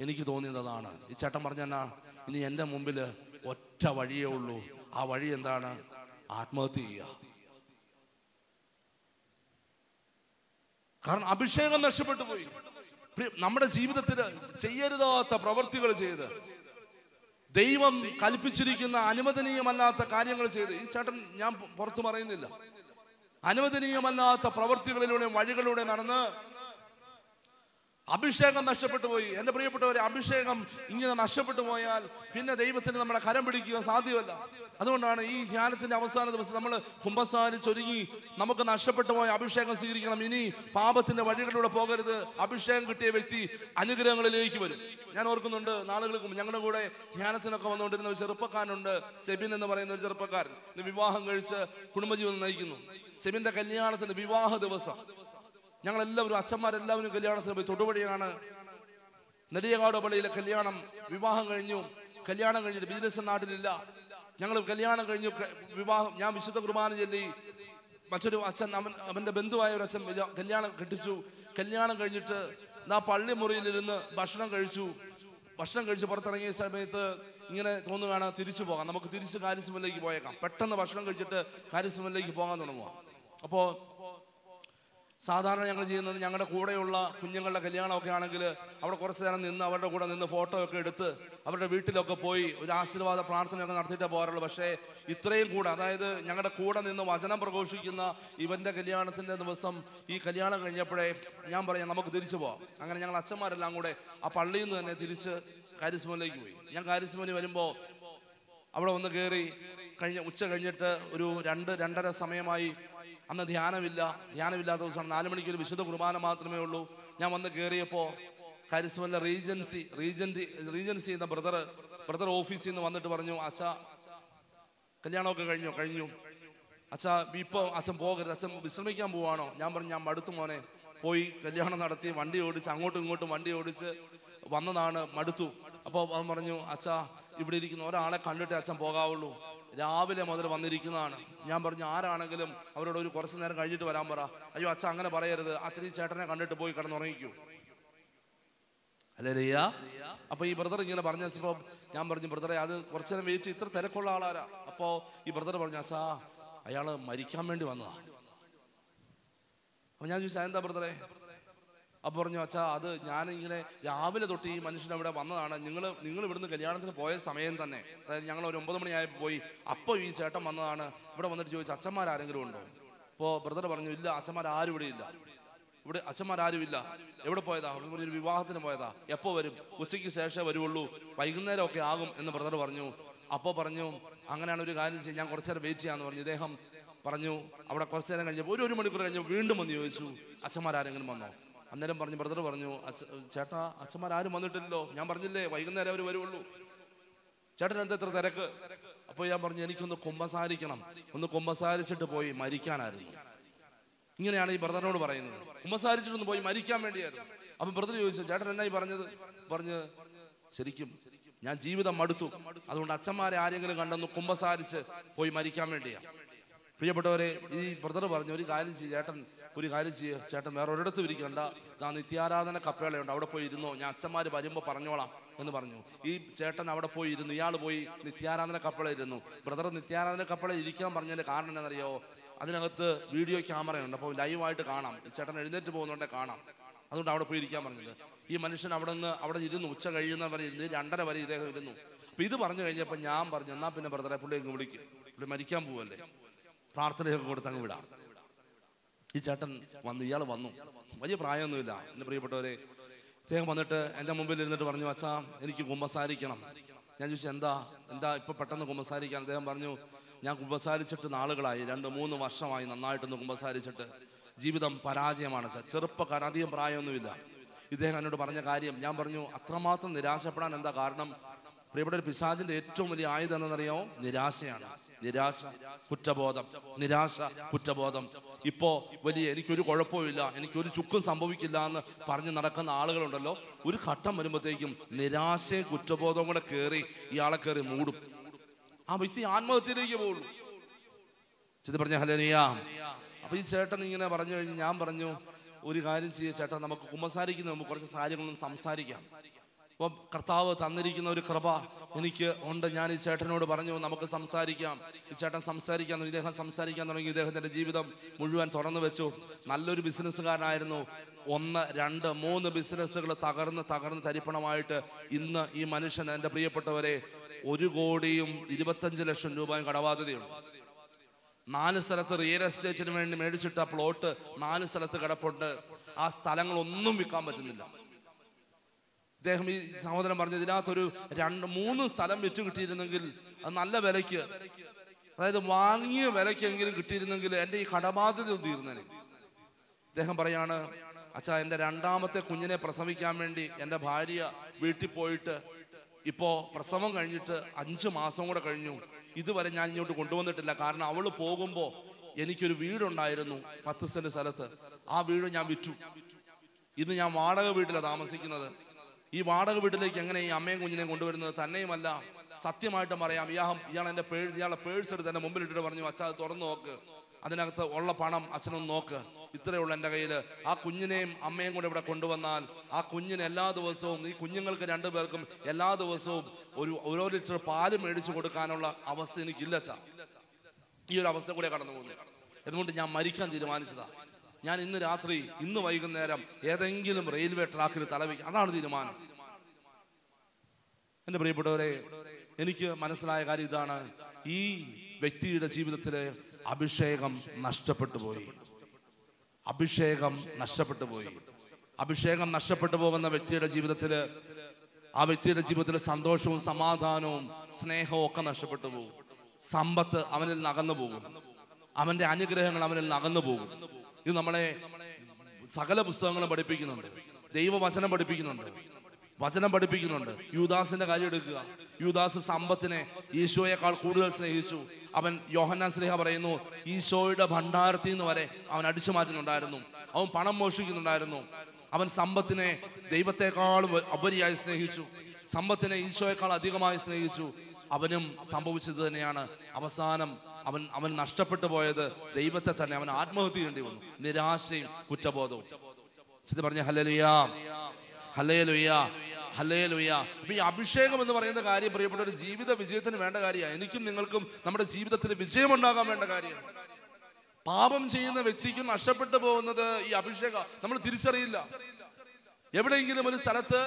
എനിക്ക് തോന്നിയതാണ്, ഈ ചേട്ടൻ പറഞ്ഞെന്നാ ഇനി എൻ്റെ മുമ്പിൽ ഒറ്റ വഴിയേ ഉള്ളൂ. ആ വഴി എന്താണ്? ആത്മഹത്യ ചെയ്യുക. കാരണം അഭിഷേകം നഷ്ടപ്പെട്ടു പോയി. നമ്മുടെ ജീവിതത്തിൽ ചെയ്യരുതാത്ത പ്രവൃത്തികൾ ചെയ്ത്, ദൈവം കൽപ്പിച്ചിരിക്കുന്ന അനുവദനീയമല്ലാത്ത കാര്യങ്ങൾ ചെയ്ത്, ഈ ചേട്ടൻ ഞാൻ പുറത്തു പറയുന്നില്ല, അനുവദനീയമല്ലാത്ത പ്രവൃത്തികളിലൂടെ വഴികളിലൂടെ നടന്ന് അഭിഷേകം നഷ്ടപ്പെട്ടു പോയി. എൻ്റെ പ്രിയപ്പെട്ടവരെ, അഭിഷേകം ഇങ്ങനെ നഷ്ടപ്പെട്ടു പോയാൽ പിന്നെ ദൈവത്തിന് നമ്മുടെ കരം പിടിക്കുക സാധ്യമല്ല. അതുകൊണ്ടാണ് ഈ ജ്ഞാനത്തിന്റെ അവസാന ദിവസം നമ്മൾ കുമ്പസാരിച്ചൊരുങ്ങി നമുക്ക് നഷ്ടപ്പെട്ടു പോയ അഭിഷേകം സ്വീകരിക്കണം. ഇനി പാപത്തിന്റെ വഴികളിലൂടെ പോകരുത്. അഭിഷേകം കിട്ടിയ വ്യക്തി അനുഗ്രഹങ്ങളിലേക്ക് വരും. ഞാൻ ഓർക്കുന്നുണ്ട്, നാളുകൾക്ക് മുമ്പ് ഞങ്ങളുടെ കൂടെ ധ്യാനത്തിനൊക്കെ വന്നുകൊണ്ടിരുന്ന ഒരു ചെറുപ്പക്കാരനുണ്ട്, സെബിൻ എന്ന് പറയുന്ന ഒരു ചെറുപ്പക്കാരൻ. ഇന്ന് വിവാഹം കഴിച്ച് കുടുംബജീവിതം നയിക്കുന്നു. സെബിന്റെ കല്യാണത്തിന്റെ വിവാഹ ദിവസം ഞങ്ങളെല്ലാവരും അച്ഛന്മാരെല്ലാവരും കല്യാണത്തിന് പോയി. തൊടുപുഴയാണ് നെടിയകാട് പള്ളിയിലെ കല്യാണം. വിവാഹം കഴിഞ്ഞു. കല്യാണം കഴിഞ്ഞിട്ട് ബിസിനസ് നാട്ടിലില്ല. ഞങ്ങൾ കല്യാണം കഴിഞ്ഞു, വിവാഹം. ഞാൻ വിശുദ്ധ കുർബാന ചൊല്ലി. മറ്റൊരു അച്ഛൻ, അവൻ അവൻ്റെ ബന്ധുവായ ഒരു അച്ഛൻ കല്യാണം കെട്ടിച്ചു. കല്യാണം കഴിഞ്ഞിട്ട് ആ പള്ളി മുറിയിലിരുന്ന് ഭക്ഷണം കഴിച്ചു. ഭക്ഷണം കഴിച്ച് പുറത്തിറങ്ങിയ സമയത്ത് ഇങ്ങനെ തോന്നുകയാണ് തിരിച്ചു പോകാം, നമുക്ക് തിരിച്ച് കാര്യസിമിലേക്ക് പോയേക്കാം. പെട്ടെന്ന് ഭക്ഷണം കഴിച്ചിട്ട് കാര്യസിമിലേക്ക് പോകാൻ തുടങ്ങുക. അപ്പോൾ സാധാരണ ഞങ്ങൾ ചെയ്യുന്നത്, ഞങ്ങളുടെ കൂടെയുള്ള കുഞ്ഞുങ്ങളുടെ കല്യാണമൊക്കെ ആണെങ്കിൽ അവിടെ കുറച്ച് നേരം നിന്ന് അവരുടെ കൂടെ നിന്ന് ഫോട്ടോ ഒക്കെ എടുത്ത് അവരുടെ വീട്ടിലൊക്കെ പോയി ഒരു ആശീർവാദ പ്രാർത്ഥനയൊക്കെ നടത്തിയിട്ടേ പോകാറുള്ളൂ. പക്ഷേ ഇത്രയും കൂടെ, അതായത് ഞങ്ങളുടെ കൂടെ നിന്ന് വചനം പ്രഘോഷിക്കുന്ന ഇവൻ്റെ കല്യാണത്തിൻ്റെ ദിവസം ഈ കല്യാണം കഴിഞ്ഞപ്പോഴേ ഞാൻ പറയാം, നമുക്ക് തിരിച്ചു പോകാം. അങ്ങനെ ഞങ്ങൾ അച്ഛന്മാരെല്ലാം കൂടെ ആ പള്ളിയിൽ നിന്ന് തന്നെ തിരിച്ച് കാര്യസ്മോനിലേക്ക് പോയി. ഞാൻ കാര്യസ്മോനി വരുമ്പോൾ അവിടെ ഒന്ന് കയറി. കഴിഞ്ഞ ഉച്ച കഴിഞ്ഞിട്ട് ഒരു രണ്ട് രണ്ടര സമയമായി. അന്ന് ധ്യാനമില്ല, ധ്യാനമില്ലാത്ത ദിവസമാണ്. നാല് മണിക്ക് ഒരു വിശുദ്ധ കുർബാന മാത്രമേ ഉള്ളൂ. ഞാൻ വന്ന് കയറിയപ്പോൾ കരിസ്മലിൻ്റെ റീജൻസി റീജൻസി റീജൻസി എന്ന ബ്രദർ ബ്രദർ ഓഫീസിൽ നിന്ന് വന്നിട്ട് പറഞ്ഞു, അച്ഛാ കല്യാണമൊക്കെ കഴിഞ്ഞോ? കഴിഞ്ഞു. അച്ഛാ ഇപ്പോൾ അച്ഛൻ പോകരുത്, അച്ഛൻ വിശ്രമിക്കാൻ പോവാണോ? ഞാൻ പറഞ്ഞു, ഞാൻ മടുത്തു മോനെ. പോയി കല്യാണം നടത്തി, വണ്ടി ഓടിച്ച് അങ്ങോട്ടും ഇങ്ങോട്ടും വണ്ടി ഓടിച്ച് വന്നതാണ്, മടുത്തു. അപ്പോൾ അവൻ പറഞ്ഞു, അച്ഛാ ഇവിടെ ഇരിക്കുന്ന ഒരാളെ കണ്ടിട്ട് അച്ഛൻ പോകാവുള്ളൂ, രാവിലെ മുതൽ വന്നിരിക്കുന്നതാണ്. ഞാൻ പറഞ്ഞു, ആരാണെങ്കിലും അവരോട് ഒരു കുറച്ച് നേരം കഴിഞ്ഞിട്ട് വരാൻ പറ. അയ്യോ അച്ഛൻ അങ്ങനെ പറയരുത്, അച്ഛൻ ഈ ചേട്ടനെ കണ്ടിട്ട് പോയി കിടന്നുറങ്ങിക്കൂ. അല്ലേ റിയ? അപ്പൊ ഈ ബ്രദർ ഇങ്ങനെ പറഞ്ഞ, ഞാൻ പറഞ്ഞു, ബ്രദറെ അത് കുറച്ചു നേരം വെയിറ്റ്, ഇത്ര തിരക്കുള്ള ആളാരാ? അപ്പോ ഈ ബ്രദർ പറഞ്ഞു, അച്ഛാ അയാള് മരിക്കാൻ വേണ്ടി വന്നതാ. അപ്പൊ ഞാൻ ചോദിച്ചാ എന്താ ബ്രദറെ? അപ്പൊ പറഞ്ഞു, അച്ഛാ അത് ഞാനിങ്ങനെ രാവിലെ തൊട്ട് ഈ മനുഷ്യൻ അവിടെ വന്നതാണ്. നിങ്ങൾ നിങ്ങൾ ഇവിടുന്ന് കല്യാണത്തിന് പോയ സമയം തന്നെ, അതായത് ഞങ്ങൾ ഒരു ഒമ്പത് മണിയായപ്പോൾ പോയി. അപ്പോൾ ഈ ചേട്ടൻ വന്നതാണ്. ഇവിടെ വന്നിട്ട് ചോദിച്ചു, അച്ഛന്മാരാരെങ്കിലും ഉണ്ടോ? അപ്പോൾ ബ്രദർ പറഞ്ഞു, ഇല്ല അച്ഛന്മാരാരും ഇവിടെ ഇല്ല, ഇവിടെ അച്ഛന്മാരാരും ഇല്ല. എവിടെ പോയതാ? ഒരു വിവാഹത്തിന് പോയതാ. എപ്പോൾ വരും? ഉച്ചയ്ക്ക് ശേഷമേ വരുള്ളൂ, വൈകുന്നേരം ഒക്കെ ആകും എന്ന് ബ്രദർ പറഞ്ഞു. അപ്പോൾ പറഞ്ഞു, അങ്ങനെയാണ് ഒരു കാര്യം ചെയ്യും, ഞാൻ കുറച്ചു നേരം വെയിറ്റ് ചെയ്യാന്ന് പറഞ്ഞു. ഇദ്ദേഹം പറഞ്ഞു, അവിടെ കുറച്ചു നേരം കഴിഞ്ഞപ്പോൾ ഒരു ഒരു മണിക്കൂർ കഴിഞ്ഞപ്പോൾ വീണ്ടും വന്ന് ചോദിച്ചു, അച്ഛന്മാരാരെങ്കിലും വന്നോ? അന്നേരം പറഞ്ഞു, ബ്രദർ പറഞ്ഞു, അച്ഛ ചേട്ടാ അച്ഛന്മാരാരും വന്നിട്ടില്ലല്ലോ, ഞാൻ പറഞ്ഞില്ലേ വൈകുന്നേരം അവർ വരുള്ളൂ, ചേട്ടൻ എന്താ ഇത്ര തിരക്ക്? അപ്പോൾ ഞാൻ പറഞ്ഞു, എനിക്കൊന്ന് കുമ്പസാരിക്കണം, ഒന്ന് കുമ്പസാരിച്ചിട്ട് പോയി മരിക്കാനായിരുന്നു. ഇങ്ങനെയാണ് ഈ ബ്രദറിനോട് പറയുന്നത്, കുമ്പസാരിച്ചിട്ടൊന്ന് പോയി മരിക്കാൻ വേണ്ടിയായിരുന്നു. അപ്പം ബ്രദർ ചോദിച്ചു, ചേട്ടൻ എന്നായി പറഞ്ഞത്? പറഞ്ഞ്, ശരിക്കും ഞാൻ ജീവിതം മടുത്തു, അതുകൊണ്ട് അച്ഛന്മാരെ ആരെങ്കിലും കണ്ടെന്ന് കുമ്പസാരിച്ച് പോയി മരിക്കാൻ വേണ്ടിയാ. പ്രിയപ്പെട്ടവരെ, ഈ ബ്രദർ പറഞ്ഞു, ഒരു കാര്യം ചെയ്യും ചേട്ടൻ, ഒരു കാര്യം ചെയ്യുക ചേട്ടൻ, വേറെ ഒരിടത്തും ഇരിക്കണ്ട, ഇതാ നിത്യാരാധന കപ്പേളയുണ്ട്, അവിടെ പോയി ഇരുന്നോ, ഞാൻ അച്ഛന്മാർ വരുമ്പോൾ പറഞ്ഞോളാം എന്ന് പറഞ്ഞു. ഈ ചേട്ടൻ അവിടെ പോയി ഇരുന്നു. ഇയാൾ പോയി നിത്യാരാധന കപ്പേള ഇരുന്നു. ബ്രദർ നിത്യാരാധന കപ്പേള ഇരിക്കാൻ പറഞ്ഞതിൻ്റെ കാരണം എന്താണെന്നറിയോ? അതിനകത്ത് വീഡിയോ ക്യാമറയുണ്ട്, അപ്പോൾ ലൈവായിട്ട് കാണാം. ചേട്ടൻ എഴുന്നേറ്റ് പോകുന്നുണ്ടെങ്കിൽ കാണാം. അതുകൊണ്ട് അവിടെ പോയി ഇരിക്കാൻ പറഞ്ഞത്. ഈ മനുഷ്യൻ അവിടെ നിന്ന് അവിടെ ഇരുന്നു, ഉച്ച കഴിയുന്ന വരെ ഇരുന്ന്, രണ്ടര വരെ ഇദ്ദേഹം ഇരുന്നു. അപ്പം ഇത് പറഞ്ഞു കഴിഞ്ഞപ്പോൾ ഞാൻ പറഞ്ഞു, എന്നാൽ പിന്നെ ബ്രദറെ പുള്ളി അങ്ങ് വിളിക്കും, പുള്ളി മരിക്കാൻ പോവല്ലേ, പ്രാർത്ഥനയൊക്കെ കൊടുത്ത് അങ്ങ് വിടാം. ഈ ചേട്ടൻ വന്നു, ഇയാൾ വന്നു, വലിയ പ്രായമൊന്നുമില്ല. എൻ്റെ പ്രിയപ്പെട്ടവരെ, ഇദ്ദേഹം വന്നിട്ട് എൻ്റെ മുമ്പിൽ ഇരുന്നിട്ട് പറഞ്ഞു, അച്ഛാ എനിക്ക് കുമ്പസാരിക്കണം. ഞാൻ ചോദിച്ചു, എന്താ എന്താ ഇപ്പം പെട്ടെന്ന് കുമ്പസാരിക്കാൻ? അദ്ദേഹം പറഞ്ഞു, ഞാൻ കുമ്പസാരിച്ചിട്ട് നാളുകളായി, രണ്ട് മൂന്ന് വർഷമായി നന്നായിട്ടൊന്ന് കുമ്പസാരിച്ചിട്ട്, ജീവിതം പരാജയമാണ് അച്ഛാ. ചെറുപ്പക്കാർ, അധികം പ്രായമൊന്നുമില്ല. ഇദ്ദേഹം എന്നോട് പറഞ്ഞ കാര്യം, ഞാൻ പറഞ്ഞു അത്രമാത്രം നിരാശപ്പെടാൻ എന്താ കാരണം? പ്രിയപ്പെട്ട, പിശാചിന്റെ ഏറ്റവും വലിയ ആയുധം എന്താണെന്നറിയാമോ? നിരാശയാണ്. നിരാശ, കുറ്റബോധം, നിരാശ, കുറ്റബോധം. ഇപ്പോൾ വലിയ എനിക്കൊരു കുഴപ്പമില്ല, എനിക്കൊരു ചുക്കും സംഭവിക്കില്ല എന്ന് പറഞ്ഞ് നടക്കുന്ന ആളുകളുണ്ടല്ലോ, ഒരു ഘട്ടം വരുമ്പോഴത്തേക്കും നിരാശയും കുറ്റബോധവും കൂടെ കയറി ഇയാളെ കയറി മൂടും. ആ വ്യക്തി ആത്മഹത്യയിലേക്ക് പോകുള്ളൂ. ചെന്ന് പറഞ്ഞ ഹല്ലേലൂയ. അപ്പൊ ഈ ചേട്ടൻ ഇങ്ങനെ പറഞ്ഞു കഴിഞ്ഞ് ഞാൻ പറഞ്ഞു, ഒരു കാര്യം ചെയ്യ ചേട്ടൻ, നമുക്ക് കുമ്പസാരിക്കുന്ന നമുക്ക് കുറച്ച് കാര്യങ്ങളൊന്നും സംസാരിക്കാം. അപ്പൊ കർത്താവ് തന്നിരിക്കുന്ന ഒരു കൃപ എനിക്ക് ഉണ്ട്. ഞാൻ ഈ ചേട്ടനോട് പറഞ്ഞു നമുക്ക് സംസാരിക്കാം. ഈ ചേട്ടൻ സംസാരിക്കാൻ തുടങ്ങി, ഇദ്ദേഹം സംസാരിക്കാൻ തുടങ്ങി. ഇദ്ദേഹത്തിന്റെ ജീവിതം മുഴുവൻ തുറന്നു വെച്ചു. നല്ലൊരു ബിസിനസ്സുകാരനായിരുന്നു. ഒന്ന് രണ്ട് മൂന്ന് ബിസിനസ്സുകൾ തകർന്ന് തകർന്ന് തരിപ്പണമായിട്ട് ഇന്ന് ഈ മനുഷ്യൻ, എൻ്റെ പ്രിയപ്പെട്ടവരെ, ഒരു കോടിയും ഇരുപത്തഞ്ച് ലക്ഷം രൂപയും കടബാധ്യതയുണ്ട്. നാല് സ്ഥലത്ത് റിയൽ എസ്റ്റേറ്റിന് വേണ്ടി മേടിച്ചിട്ട പ്ലോട്ട് നാല് സ്ഥലത്ത് കിടപ്പുണ്ട്. ആ സ്ഥലങ്ങളൊന്നും വിൽക്കാൻ പറ്റുന്നില്ല. അദ്ദേഹം ഈ സഹോദരൻ പറഞ്ഞത് ഇതിനകത്തൊരു രണ്ട് മൂന്ന് സ്ഥലം വിറ്റ് കിട്ടിയിരുന്നെങ്കിൽ, അത് നല്ല വിലയ്ക്ക്, അതായത് വാങ്ങിയ വിലയ്ക്കെങ്കിലും കിട്ടിയിരുന്നെങ്കിൽ എൻ്റെ ഈ കടബാധ്യത തീർന്നേനെ. അദ്ദേഹം പറയാണ്, അച്ഛാ, എൻ്റെ രണ്ടാമത്തെ കുഞ്ഞിനെ പ്രസവിക്കാൻ വേണ്ടി എൻ്റെ ഭാര്യ വീട്ടിൽ പോയിട്ട് ഇപ്പോൾ പ്രസവം കഴിഞ്ഞിട്ട് അഞ്ച് മാസം കൂടെ കഴിഞ്ഞു. ഇതുവരെ ഞാൻ ഇങ്ങോട്ട് കൊണ്ടുവന്നിട്ടില്ല. കാരണം അവൾ പോകുമ്പോൾ എനിക്കൊരു വീടുണ്ടായിരുന്നു പത്ത് സെന്റ് സ്ഥലത്ത്. ആ വീട് ഞാൻ വിറ്റു. ഇന്ന് ഞാൻ വാടക വീട്ടിലാണ് താമസിക്കുന്നത്. ഈ വാടക വീട്ടിലേക്ക് എങ്ങനെ ഈ അമ്മയും കുഞ്ഞിനെയും കൊണ്ടുവരുന്നത്? തന്നെയുമല്ല, സത്യമായിട്ടും പറയാം, ഇയാൾ ഇയാൾ എൻ്റെ പേഴ്സ് ഇയാളെ പേഴ്സ് എടുത്ത് എൻ്റെ മുമ്പിൽ ഇട്ടിട്ട് പറഞ്ഞു, അച്ഛാ അത് തുറന്നു നോക്ക്, അതിനകത്ത് ഉള്ള പണം അച്ഛനൊന്ന് നോക്ക്, ഇത്രയേ ഉള്ളൂ എൻ്റെ കയ്യിൽ. ആ കുഞ്ഞിനെയും അമ്മയും കൂടെ ഇവിടെ കൊണ്ടുവന്നാൽ ആ കുഞ്ഞിന് എല്ലാ ദിവസവും, ഈ കുഞ്ഞുങ്ങൾക്ക് രണ്ടുപേർക്കും എല്ലാ ദിവസവും ഒരു ഓരോ ലിറ്റർ പാല് മേടിച്ചു കൊടുക്കാനുള്ള അവസ്ഥ എനിക്കില്ല അച്ഛാ. ഈ ഒരു അവസ്ഥ കൂടെ കടന്നു പോകുന്നു. അതുകൊണ്ട് ഞാൻ മരിക്കാൻ തീരുമാനിച്ചതാ. ഞാൻ ഇന്ന് രാത്രി, ഇന്ന് വൈകുന്നേരം ഏതെങ്കിലും റെയിൽവേ ട്രാക്കിൽ തലവെക്കും. അതാണ് തീരുമാനം. എൻ്റെ പ്രിയപ്പെട്ടവരെ, എനിക്ക് മനസ്സിലായ കാര്യം ഇതാണ്, ഈ വ്യക്തിയുടെ ജീവിതത്തിലെ അഭിഷേകം നഷ്ടപ്പെട്ടു പോയി. അഭിഷേകം നഷ്ടപ്പെട്ടു പോയി. അഭിഷേകം നഷ്ടപ്പെട്ടു പോകുന്ന വ്യക്തിയുടെ ജീവിതത്തില്, ആ വ്യക്തിയുടെ ജീവിതത്തിലെ സന്തോഷവും സമാധാനവും സ്നേഹവും ഒക്കെ നഷ്ടപ്പെട്ടു പോകും. സമ്പത്ത് അവനിൽ നകന്നു പോകും. അവന്റെ അനുഗ്രഹങ്ങൾ അവനിൽ നകന്നു പോകും. ഇത് നമ്മളെ സകല പുസ്തകങ്ങളും പഠിപ്പിക്കുന്നുണ്ട്. ദൈവവചനം പഠിപ്പിക്കുന്നുണ്ട്, വചനം പഠിപ്പിക്കുന്നുണ്ട്. യൂദാസിന്റെ കാര്യം എടുക്കുക. യൂദാസ് സമ്പത്തിനെ ഈശോയേക്കാൾ കൂടുതൽ സ്നേഹിച്ചു. അവൻ, യോഹന്നാൻ ശ്ലീഹ പറയുന്നു, ഈശോയുടെ ഭണ്ഡാരത്തിൽ നിന്ന് വരെ അവൻ അടിച്ചു മാറ്റുന്നുണ്ടായിരുന്നു. അവൻ പണം മോഷിക്കുന്നുണ്ടായിരുന്നു. അവൻ സമ്പത്തിനെ ദൈവത്തെക്കാൾ ഉപരിയായി സ്നേഹിച്ചു. സമ്പത്തിനെ ഈശോയേക്കാൾ അധികമായി സ്നേഹിച്ചു. അവനും സംഭവിച്ചത് തന്നെയാണ്. അവസാനം അവൻ അവൻ നഷ്ടപ്പെട്ടു പോയത് ദൈവത്തെ തന്നെ. അവൻ ആത്മഹത്യ ചെയ്യേണ്ടി വന്നു. നിരാശയും കുറ്റബോധവും. ചിത് പറഞ്ഞ ഹല്ലേലൂയ, ഹല്ലേലൂയ, ഹല്ലേലൂയ. അപ്പൊ ഈ അഭിഷേകം എന്ന് പറയുന്ന കാര്യം, പ്രിയപ്പെട്ട, ഒരു ജീവിത വിജയത്തിന് വേണ്ട കാര്യമാണ്. എനിക്കും നിങ്ങൾക്കും നമ്മുടെ ജീവിതത്തിൽ വിജയം ഉണ്ടാകാൻ വേണ്ട കാര്യമാണ്. പാപം ചെയ്യുന്ന വ്യക്തിക്ക് നഷ്ടപ്പെട്ടു പോകുന്നത് ഈ അഭിഷേകം. നമ്മൾ തിരിച്ചറിയില്ല. എവിടെയെങ്കിലും ഒരു സ്ഥലത്ത്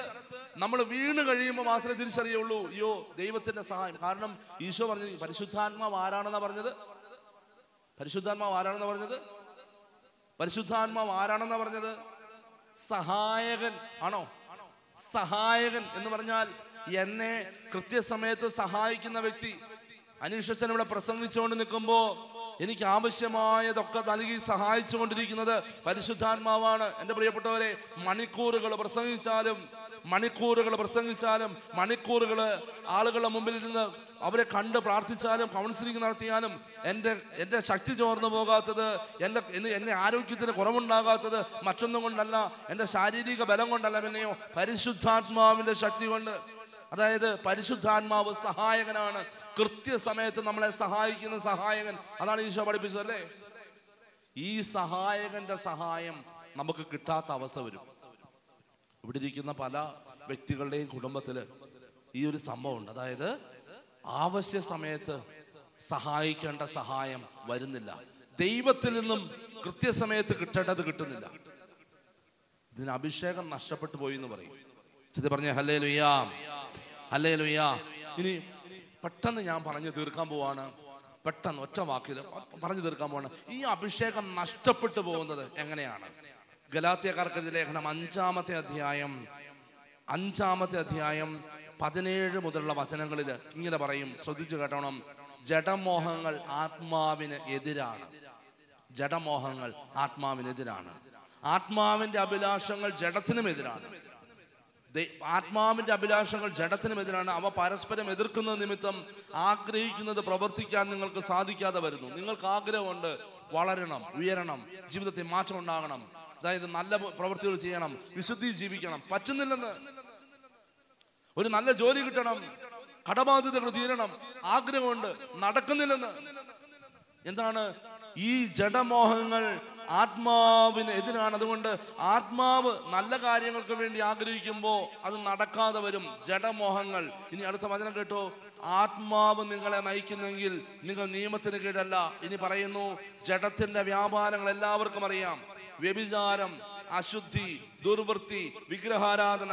നമ്മൾ വീണ് കഴിയുമ്പോൾ മാത്രമേ തിരിച്ചറിയുള്ളൂ, അയ്യോ ദൈവത്തിന്റെ സഹായം. കാരണം ഈശോ പറഞ്ഞത് പരിശുദ്ധാത്മാവ് ആരാണെന്നാ പറഞ്ഞത് പരിശുദ്ധാത്മാവ് ആരാണെന്നാ പറഞ്ഞത് പരിശുദ്ധാത്മാവ് ആരാണെന്നാ പറഞ്ഞത് സഹായകൻ ആണോ? സഹായകൻ എന്ന് പറഞ്ഞാൽ എന്നെ കൃത്യസമയത്ത് സഹായിക്കുന്ന വ്യക്തി. അനീഷച്ചൻ ഇവിടെ പ്രസംഗിച്ചുകൊണ്ട് നിൽക്കുമ്പോൾ എനിക്ക് ആവശ്യമായതൊക്കെ നൽകി സഹായിച്ചു കൊണ്ടിരിക്കുന്നത് പരിശുദ്ധാത്മാവാണ്. എൻ്റെ പ്രിയപ്പെട്ടവരെ, മണിക്കൂറുകൾ പ്രസംഗിച്ചാലും മണിക്കൂറുകൾ പ്രസംഗിച്ചാലും മണിക്കൂറുകൾ ആളുകളുടെ മുമ്പിൽ ഇരുന്ന് അവരെ കണ്ട് പ്രാർത്ഥിച്ചാലും കൗൺസിലിംഗ് നടത്തിയാലും എൻ്റെ എൻ്റെ ശക്തി ചോർന്നു പോകാത്തത്, എൻ്റെ എൻ്റെ ആരോഗ്യത്തിന് കുറവുണ്ടാകാത്തത് മറ്റൊന്നും കൊണ്ടല്ല, എൻ്റെ ശാരീരിക ബലം കൊണ്ടല്ല, പിന്നെയോ പരിശുദ്ധാത്മാവിൻ്റെ ശക്തി കൊണ്ട്. അതായത് പരിശുദ്ധാത്മാവ് സഹായകനാണ്. കൃത്യസമയത്ത് നമ്മളെ സഹായിക്കുന്ന സഹായകൻ. അതാണ് ഈശോ പഠിപ്പിച്ചത്, അല്ലേ? ഈ സഹായകന്റെ സഹായം നമുക്ക് കിട്ടാത്ത അവസ്ഥ വരും. ഇവിടെ ഇരിക്കുന്ന പല വ്യക്തികളുടെയും കുടുംബത്തില് ഈ ഒരു സംഭവം ഉണ്ട്. അതായത് ആവശ്യ സമയത്ത് സഹായിക്കേണ്ട സഹായം വരുന്നില്ല. ദൈവത്തിൽ നിന്നും കൃത്യസമയത്ത് കിട്ടേണ്ടത് കിട്ടുന്നില്ല. ഇതിന് അഭിഷേകം നഷ്ടപ്പെട്ടു പോയി എന്ന് പറയും. ചിത് പറഞ്ഞ ഹല്ലേലൂയ, ഹല്ലേലൂയ. ഇനി പെട്ടെന്ന് ഞാൻ പറഞ്ഞു തീർക്കാൻ പോവാണ്. പെട്ടെന്ന് ഒറ്റ വാക്കിൽ പറഞ്ഞു തീർക്കാൻ പോവാണ്. ഈ അഭിഷേകം നഷ്ടപ്പെട്ടു പോകുന്നത് എങ്ങനെയാണ്? ഗലാത്യക്കാർക്കെഴുതിയ ലേഖനം അഞ്ചാമത്തെ അധ്യായം അഞ്ചാമത്തെ അധ്യായം പതിനേഴ് മുതലുള്ള വചനങ്ങളിൽ ഇങ്ങനെ പറയും. ശ്രദ്ധിച്ചു കേട്ടോണം. ജഡമോഹങ്ങൾ ആത്മാവിന് എതിരാണ്. ജഡമോഹങ്ങൾ ആത്മാവിനെതിരാണ്. ആത്മാവിന്റെ അഭിലാഷങ്ങൾ ജഡത്തിനും എതിരാണ്. ആത്മാവിന്റെ അഭിലാഷങ്ങൾ ജഡത്തിനുമെതിരാണ്. അവ പരസ്പരം എതിർക്കുന്ന നിമിത്തം ആഗ്രഹിക്കുന്നത് പ്രവർത്തിക്കാൻ നിങ്ങൾക്ക് സാധിക്കാതെ വരുന്നു. നിങ്ങൾക്ക് ആഗ്രഹമുണ്ട്, വളരണം, ഉയരണം, ജീവിതത്തിൽ മാറ്റം ഉണ്ടാകണം, അതായത് നല്ല പ്രവൃത്തികൾ ചെയ്യണം, വിശുദ്ധി ജീവിക്കണം, പറ്റുന്നില്ലെന്ന്. ഒരു നല്ല ജോലി കിട്ടണം, കടബാധ്യതകൾ തീരണം, ആഗ്രഹമുണ്ട്, നടക്കുന്നില്ലെന്ന്. എന്താണ് ഈ ജഡമോഹങ്ങൾ? ആത്മാവിന് എതിരാണ്. അതുകൊണ്ട് ആത്മാവ് നല്ല കാര്യങ്ങൾക്ക് വേണ്ടി ആഗ്രഹിക്കുമ്പോൾ അത് നടക്കാതെ വരും ജഡമോഹങ്ങൾ. ഇനി അടുത്ത വചനം കേട്ടോ, ആത്മാവ് നിങ്ങളെ നയിക്കുന്നെങ്കിൽ നിങ്ങൾ നിയമത്തിന് കീഴല്ല. ഇനി പറയുന്നു, ജഡത്തിന്റെ വ്യാപാരങ്ങൾ എല്ലാവർക്കും അറിയാം. വ്യഭിചാരം, അശുദ്ധി, ദുർവൃത്തി, വിഗ്രഹാരാധന,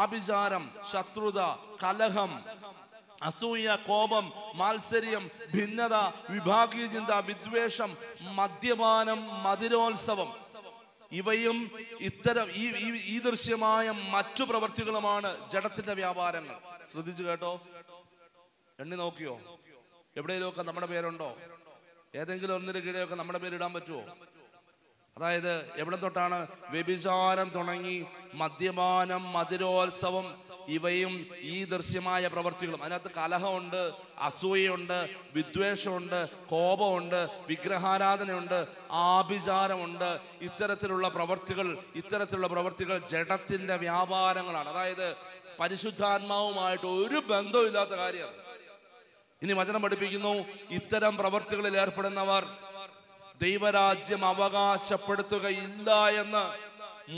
ആഭിചാരം, ശത്രുത, കലഹം, അസൂയ, കോപം, മാത്സര്യം, ഭിന്നത, വിഭാഗീയ ചിന്ത, വിദ്വേഷം, മദ്യപാനം, മധുരോത്സവം. ഇവയും ഇത്തരം ഈ ഈ ദൃശ്യമായ മറ്റു പ്രവൃത്തികളുമാണ് ജഡത്തിന്റെ വ്യാപാരങ്ങൾ. ശ്രദ്ധിച്ചു കേട്ടോ, എണ്ണി നോക്കിയോ? എവിടെയെങ്കിലുമൊക്കെ നമ്മുടെ പേരുണ്ടോ? ഏതെങ്കിലും ഒന്നിന്റെ കീഴെയൊക്കെ നമ്മുടെ പേരിടാൻ പറ്റുമോ? അതായത് എവിടെ തൊട്ടാണ്? വ്യഭിചാരം തുടങ്ങി മദ്യപാനം, മധുരോത്സവം, ഇവയും ഈ ദൃശ്യമായ പ്രവൃത്തികളും. അതിനകത്ത് കലഹമുണ്ട്, അസൂയുണ്ട്, വിദ്വേഷമുണ്ട്, കോപമുണ്ട്, വിഗ്രഹാരാധനയുണ്ട്, ആഭിചാരമുണ്ട്. ഇത്തരത്തിലുള്ള പ്രവൃത്തികൾ ഇത്തരത്തിലുള്ള പ്രവൃത്തികൾ ജഡത്തിന്റെ വ്യാപാരങ്ങളാണ്. അതായത് പരിശുദ്ധാത്മാവുമായിട്ട് ഒരു ബന്ധമില്ലാത്ത കാര്യമാണ്. ഇനി വചനം പഠിപ്പിക്കുന്നു, ഇത്തരം പ്രവൃത്തികളിൽ ഏർപ്പെടുന്നവർ ദൈവരാജ്യം അവകാശപ്പെടുത്തുകയില്ല എന്ന്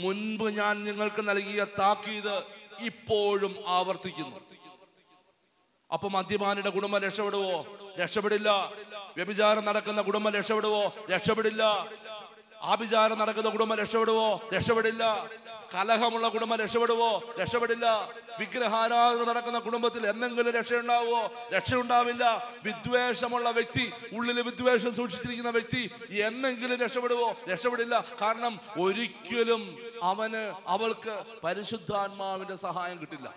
മുൻപ് ഞാൻ നിങ്ങൾക്ക് നൽകിയ താക്കീത് ഇപ്പോഴും ആവർത്തിക്കുന്നു. അപ്പൊ മദ്യപാനിയുടെ കുടുംബം രക്ഷപ്പെടുവോ? രക്ഷപ്പെടില്ല. വ്യഭിചാരം നടക്കുന്ന കുടുംബം രക്ഷപ്പെടുവോ? രക്ഷപ്പെടില്ല. ആഭിചാരം നടക്കുന്ന കുടുംബം രക്ഷപ്പെടുവോ? രക്ഷപ്പെടില്ല. കലഹമുള്ള കുടുംബം രക്ഷപ്പെടുവോ? രക്ഷപ്പെടില്ല. വിഗ്രഹാരാധന നടക്കുന്ന കുടുംബത്തിൽ എന്തെങ്കിലും രക്ഷയുണ്ടാവുമോ? രക്ഷയുണ്ടാവില്ല. വിദ്വേഷമുള്ള വ്യക്തി, ഉള്ളിൽ വിദ്വേഷം സൂക്ഷിച്ചിരിക്കുന്ന വ്യക്തി എന്തെങ്കിലും രക്ഷപ്പെടുവോ? രക്ഷപ്പെടില്ല. കാരണം ഒരിക്കലും അവന് അവൾക്ക് പരിശുദ്ധാത്മാവിന്റെ സഹായം കിട്ടില്ല.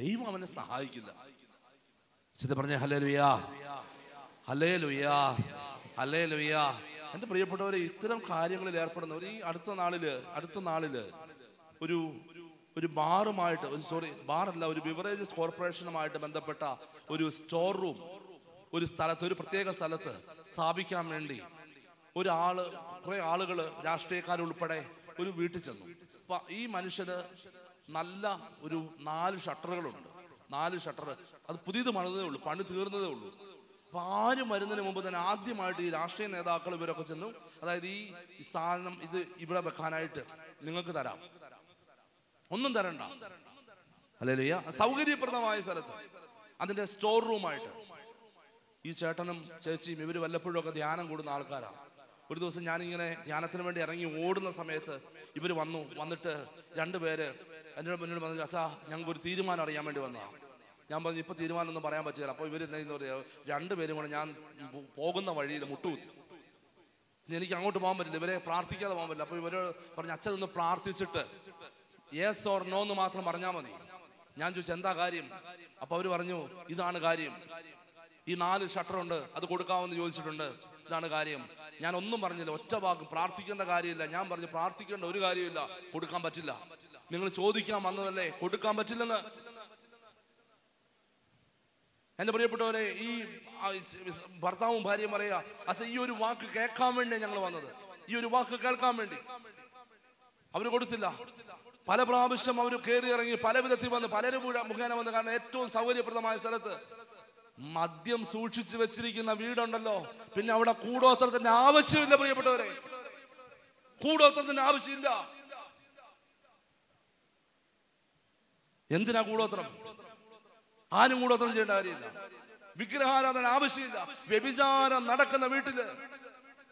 ദൈവം അവനെ സഹായിക്കില്ല. ചിന്ത പറഞ്ഞ ഹല്ലേലൂയ, ഹല്ലേലൂയ, ഹല്ലേലൂയ. എൻ്റെ പ്രിയപ്പെട്ടവരെ, ഇത്തരം കാര്യങ്ങളിൽ ഏർപ്പെടുന്നവർ ഈ അടുത്ത നാളില് അടുത്ത നാളില് ഒരു ഒരു ബാറുമായിട്ട് ഒരു സോറി ബാറല്ല ഒരു ബിവറേജസ് കോർപ്പറേഷനുമായിട്ട് ബന്ധപ്പെട്ട ഒരു സ്റ്റോർ റൂം ഒരു സ്ഥലത്ത്, ഒരു പ്രത്യേക സ്ഥലത്ത് സ്ഥാപിക്കാൻ വേണ്ടി ഒരാള് കുറെ ആളുകള് രാഷ്ട്രീയക്കാരുൾപ്പെടെ ഒരു വീട്ടിൽ ചെന്നു. അപ്പൊ ഈ മനുഷ്യന് നല്ല ഒരു നാല് ഷട്ടറുകളുണ്ട്. നാല് ഷട്ടർ അത് പുതിയത് പണിതേ ഉള്ളൂ, പണി തീർന്നതേ ഉള്ളൂ. അപ്പൊ ആരും വരുന്നതിന് മുമ്പ് തന്നെ ആദ്യമായിട്ട് ഈ രാഷ്ട്രീയ നേതാക്കൾ ഇവരൊക്കെ ചെന്നു. അതായത് ഈ സാധനം ഇത് ഇവിടെ വെക്കാനായിട്ട് നിങ്ങൾക്ക് തരാം, ഒന്നും തരണ്ട, ഹല്ലേലൂയ, സൗകര്യപ്രദമായ സ്ഥലത്ത് അതിന്റെ സ്റ്റോർ റൂമായിട്ട്. ഈ ചേട്ടനും ചേച്ചിയും ഇവര് വല്ലപ്പോഴും ഒക്കെ ധ്യാനം കൂടുന്ന ആൾക്കാരാണ്. ഒരു ദിവസം ഞാനിങ്ങനെ ധ്യാനത്തിന് വേണ്ടി ഇറങ്ങി ഓടുന്ന സമയത്ത് ഇവര് വന്നു വന്നിട്ട് രണ്ടുപേര് എന്നോട് മുന്നോട് പറഞ്ഞു, അച്ഛാ ഞങ്ങൾക്കൊരു തീരുമാനം അറിയാൻ വേണ്ടി വന്നതാണ്. ഞാൻ പറഞ്ഞു ഇപ്പൊ തീരുമാനം ഒന്നും പറയാൻ പറ്റില്ല. അപ്പൊ ഇവര് എന്താ പറയാ, രണ്ടുപേരും കൂടെ ഞാൻ പോകുന്ന വഴിയിൽ മുട്ടുകുത്തി. എനിക്ക് അങ്ങോട്ട് പോകാൻ പറ്റില്ല, ഇവരെ പ്രാർത്ഥിക്കാതെ പോകാൻ പറ്റില്ല. അപ്പൊ ഇവര് പറഞ്ഞു, അച്ഛൻ ഒന്ന് പ്രാർത്ഥിച്ചിട്ട് യെസ് ഓർ നോ എന്ന് മാത്രം പറഞ്ഞാൽ മതി. ഞാൻ ചോദിച്ചു എന്താ കാര്യം? അപ്പൊ അവര് പറഞ്ഞു ഇതാണ് കാര്യം, ഈ നാല് ഷട്ടറുണ്ട്, അത് കൊടുക്കാമെന്ന് ചോദിച്ചിട്ടുണ്ട്, ഇതാണ് കാര്യം. ഞാൻ ഒന്നും പറഞ്ഞില്ല, ഒറ്റ വാക്കും. പ്രാർത്ഥിക്കേണ്ട കാര്യമില്ല, ഞാൻ പറഞ്ഞു പ്രാർത്ഥിക്കേണ്ട ഒരു കാര്യമില്ല, കൊടുക്കാൻ പറ്റില്ല, നിങ്ങൾ ചോദിക്കാൻ വന്നതല്ലേ, കൊടുക്കാൻ പറ്റില്ലെന്ന്. എന്റെ പ്രിയപ്പെട്ടവരെ, ഈ ഭർത്താവും ഭാര്യയും പറയാ, അച്ഛാ ഈ ഒരു വാക്ക് കേൾക്കാൻ വേണ്ടിയാണ് ഞങ്ങൾ വന്നത്, ഈ ഒരു വാക്ക് കേൾക്കാൻ വേണ്ടി. അവര് കൊടുത്തില്ല. പല പ്രാവശ്യം അവർ കയറി ഇറങ്ങി, പല വിധത്തിൽ വന്ന്, പലരും മുഖേന വന്ന്. കാരണം ഏറ്റവും സൗകര്യപ്രദമായ സ്ഥലത്ത് മദ്യം സൂക്ഷിച്ചു വെച്ചിരിക്കുന്ന വീടുണ്ടല്ലോ, പിന്നെ അവിടെ കൂടോത്രത്തിന്റെ ആവശ്യമില്ല. പ്രിയപ്പെട്ടവരെ, കൂടോത്രത്തിന്റെ ആവശ്യമില്ല. എന്തിനാ കൂടോത്രം? ആരും കൂടോത്രം ചെയ്യേണ്ട കാര്യമില്ല. വിഗ്രഹാരാധന ആവശ്യമില്ല. വ്യഭിചാരം നടക്കുന്ന വീട്ടില്